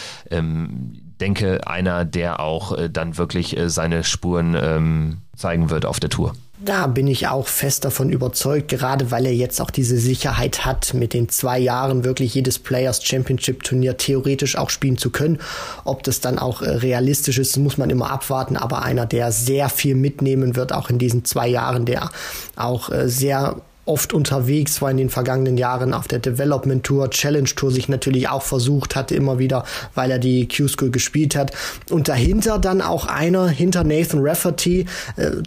denke, einer, der auch dann wirklich seine Spuren zeigen wird auf der Tour. Da bin ich auch fest davon überzeugt, gerade weil er jetzt auch diese Sicherheit hat, mit den 2 Jahren wirklich jedes Players Championship Turnier theoretisch auch spielen zu können. Ob das dann auch realistisch ist, muss man immer abwarten, aber einer, der sehr viel mitnehmen wird, auch in diesen 2 Jahren, der auch sehr oft unterwegs war in den vergangenen Jahren auf der Development Tour, Challenge Tour sich natürlich auch versucht hat, immer wieder, weil er die Q-School gespielt hat. Und dahinter dann auch einer, hinter Nathan Rafferty,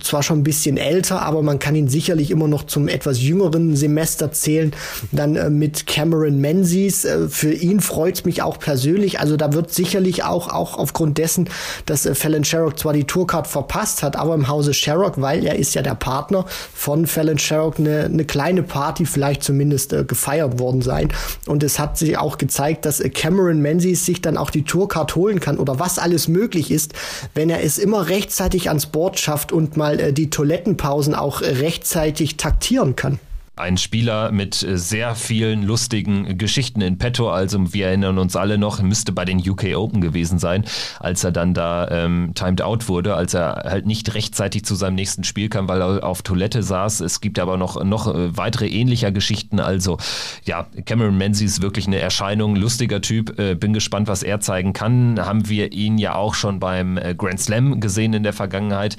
zwar schon ein bisschen älter, aber man kann ihn sicherlich immer noch zum etwas jüngeren Semester zählen, dann mit Cameron Menzies. Für ihn freut's mich auch persönlich, also da wird sicherlich auch aufgrund dessen, dass Fallon Sherrock zwar die Tourcard verpasst hat, aber im Hause Sherrock, weil er ist ja der Partner von Fallon Sherrock, eine kleine Party vielleicht zumindest gefeiert worden sein. Und es hat sich auch gezeigt, dass Cameron Menzies sich dann auch die Tourcard holen kann oder was alles möglich ist, wenn er es immer rechtzeitig ans Board schafft und mal die Toilettenpausen auch rechtzeitig taktieren kann. Ein Spieler mit sehr vielen lustigen Geschichten in petto, also wir erinnern uns alle noch, müsste bei den UK Open gewesen sein, als er dann da timed out wurde, als er halt nicht rechtzeitig zu seinem nächsten Spiel kam, weil er auf Toilette saß. Es gibt aber noch weitere ähnlicher Geschichten, also ja, Cameron Menzies wirklich eine Erscheinung, lustiger Typ, bin gespannt, was er zeigen kann. Haben wir ihn ja auch schon beim Grand Slam gesehen in der Vergangenheit.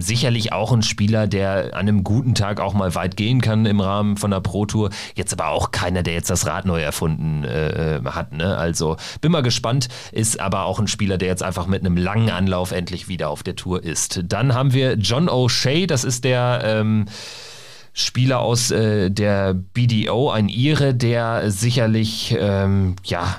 Sicherlich auch ein Spieler, der an einem guten Tag auch mal weit gehen kann im Rahmen von der Pro-Tour, jetzt aber auch keiner, der jetzt das Rad neu erfunden hat, ne? Also bin mal gespannt, ist aber auch ein Spieler, der jetzt einfach mit einem langen Anlauf endlich wieder auf der Tour ist. Dann haben wir John O'Shea, das ist der Spieler aus der BDO, ein Ire, der sicherlich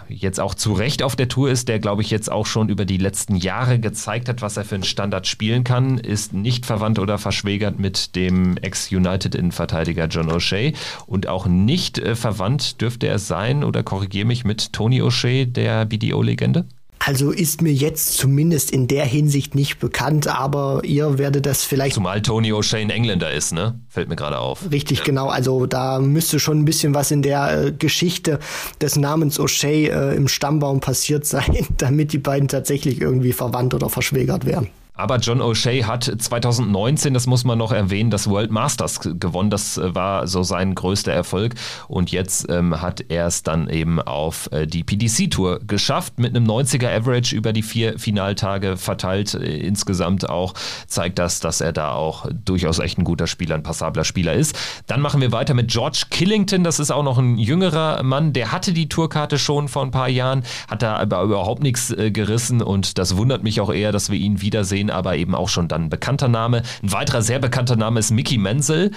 jetzt auch zu Recht auf der Tour ist, der, glaube ich, jetzt auch schon über die letzten Jahre gezeigt hat, was er für einen Standard spielen kann, ist nicht verwandt oder verschwägert mit dem Ex-United-Innenverteidiger John O'Shea und auch nicht verwandt, dürfte er sein, oder korrigiere mich, mit Tony O'Shea, der BDO-Legende? Also ist mir jetzt zumindest in der Hinsicht nicht bekannt, aber ihr werdet das vielleicht... Zumal Tony O'Shane Engländer ist, ne? Fällt mir gerade auf. Richtig, ja. Genau. Also da müsste schon ein bisschen was in der Geschichte des Namens O'Shea im Stammbaum passiert sein, damit die beiden tatsächlich irgendwie verwandt oder verschwägert wären. Aber John O'Shea hat 2019, das muss man noch erwähnen, das World Masters gewonnen. Das war so sein größter Erfolg. Und jetzt hat er es dann eben auf die PDC-Tour geschafft. Mit einem 90er-Average über die 4 Finaltage verteilt. Insgesamt auch zeigt das, dass er da auch durchaus echt ein guter Spieler, ein passabler Spieler ist. Dann machen wir weiter mit George Killington. Das ist auch noch ein jüngerer Mann. Der hatte die Tourkarte schon vor ein paar Jahren, hat da aber überhaupt nichts gerissen. Und das wundert mich auch eher, dass wir ihn wiedersehen. Aber eben auch schon dann ein bekannter Name. Ein weiterer sehr bekannter Name ist Mickey Menzel,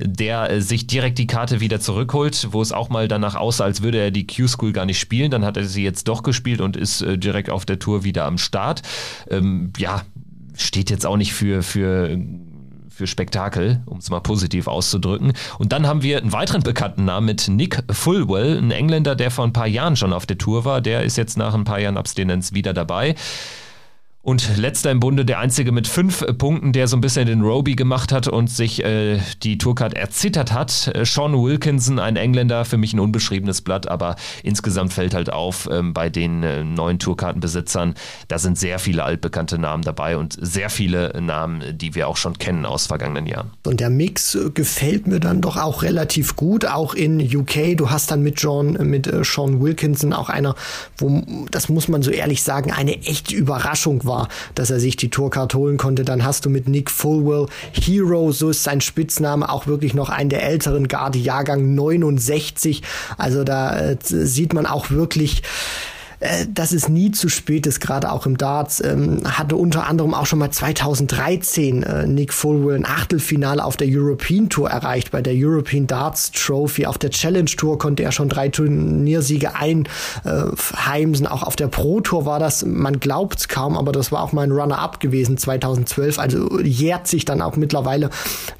der sich direkt die Karte wieder zurückholt, wo es auch mal danach aussah, als würde er die Q-School gar nicht spielen. Dann hat er sie jetzt doch gespielt und ist direkt auf der Tour wieder am Start. Ja, steht jetzt auch nicht für Spektakel, um es mal positiv auszudrücken. Und dann haben wir einen weiteren bekannten Namen mit Nick Fulwell, ein Engländer, der vor ein paar Jahren schon auf der Tour war. Der ist jetzt nach ein paar Jahren Abstinenz wieder dabei. Und letzter im Bunde, der einzige mit 5 Punkten, der so ein bisschen den Roby gemacht hat und sich die Tourcard erzittert hat. Sean Wilkinson, ein Engländer, für mich ein unbeschriebenes Blatt, aber insgesamt fällt halt auf bei den neuen Tourkartenbesitzern, da sind sehr viele altbekannte Namen dabei und sehr viele Namen, die wir auch schon kennen aus vergangenen Jahren. Und der Mix gefällt mir dann doch auch relativ gut, auch in UK. Du hast dann mit Sean Wilkinson auch einer, wo, das muss man so ehrlich sagen, eine echte Überraschung war, dass er sich die Tourcard holen konnte. Dann hast du mit Nick Fulwell, Hero, so ist sein Spitzname, auch wirklich noch einen der älteren Garde, Jahrgang 69. Also da sieht man auch wirklich, dass es nie zu spät ist, gerade auch im Darts. Hatte unter anderem auch schon mal 2013 Nick Fulwell ein Achtelfinale auf der European Tour erreicht, bei der European Darts Trophy. Auf der Challenge Tour konnte er schon 3 Turniersiege einheimsen. Auch auf der Pro Tour war das, man glaubt's kaum, aber das war auch mal ein Runner-Up gewesen 2012. Also jährt sich dann auch mittlerweile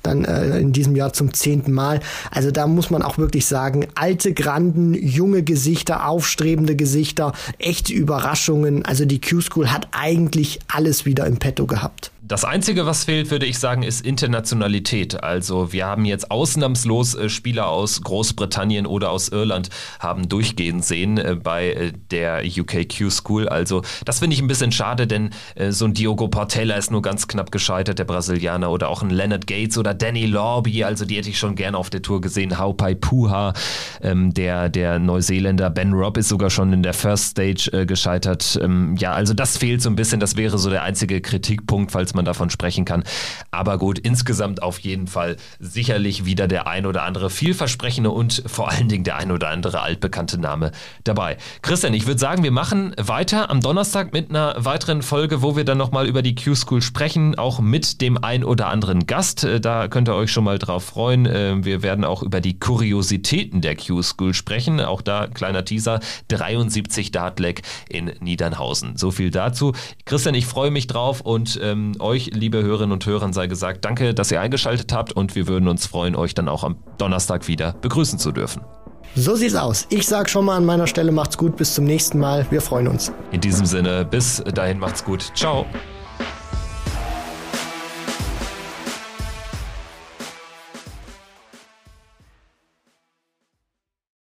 dann in diesem Jahr zum 10. Mal. Also da muss man auch wirklich sagen, alte Granden, junge Gesichter, aufstrebende Gesichter, echte Überraschungen. Also die Q-School hat eigentlich alles wieder im Petto gehabt. Das Einzige, was fehlt, würde ich sagen, ist Internationalität. Also wir haben jetzt ausnahmslos Spieler aus Großbritannien oder aus Irland haben durchgehend sehen bei der UK Q-School. Also das finde ich ein bisschen schade, denn so ein Diogo Portela ist nur ganz knapp gescheitert, der Brasilianer, oder auch ein Leonard Gates oder Danny Lorby. Also die hätte ich schon gerne auf der Tour gesehen. Haupai Puha, der Neuseeländer. Ben Robb ist sogar schon in der First Stage gescheitert. Ja, also das fehlt so ein bisschen. Das wäre so der einzige Kritikpunkt, falls man davon sprechen kann. Aber gut, insgesamt auf jeden Fall sicherlich wieder der ein oder andere vielversprechende und vor allen Dingen der ein oder andere altbekannte Name dabei. Christian, ich würde sagen, wir machen weiter am Donnerstag mit einer weiteren Folge, wo wir dann nochmal über die Q-School sprechen, auch mit dem ein oder anderen Gast. Da könnt ihr euch schon mal drauf freuen. Wir werden auch über die Kuriositäten der Q-School sprechen. Auch da, kleiner Teaser, 73 Dartleck in Niedernhausen. So viel dazu. Christian, ich freue mich drauf und euch, liebe Hörerinnen und Hörern, sei gesagt, danke, dass ihr eingeschaltet habt und wir würden uns freuen, euch dann auch am Donnerstag wieder begrüßen zu dürfen. So sieht's aus. Ich sag schon mal an meiner Stelle, macht's gut, bis zum nächsten Mal. Wir freuen uns. In diesem Sinne, bis dahin macht's gut. Ciao.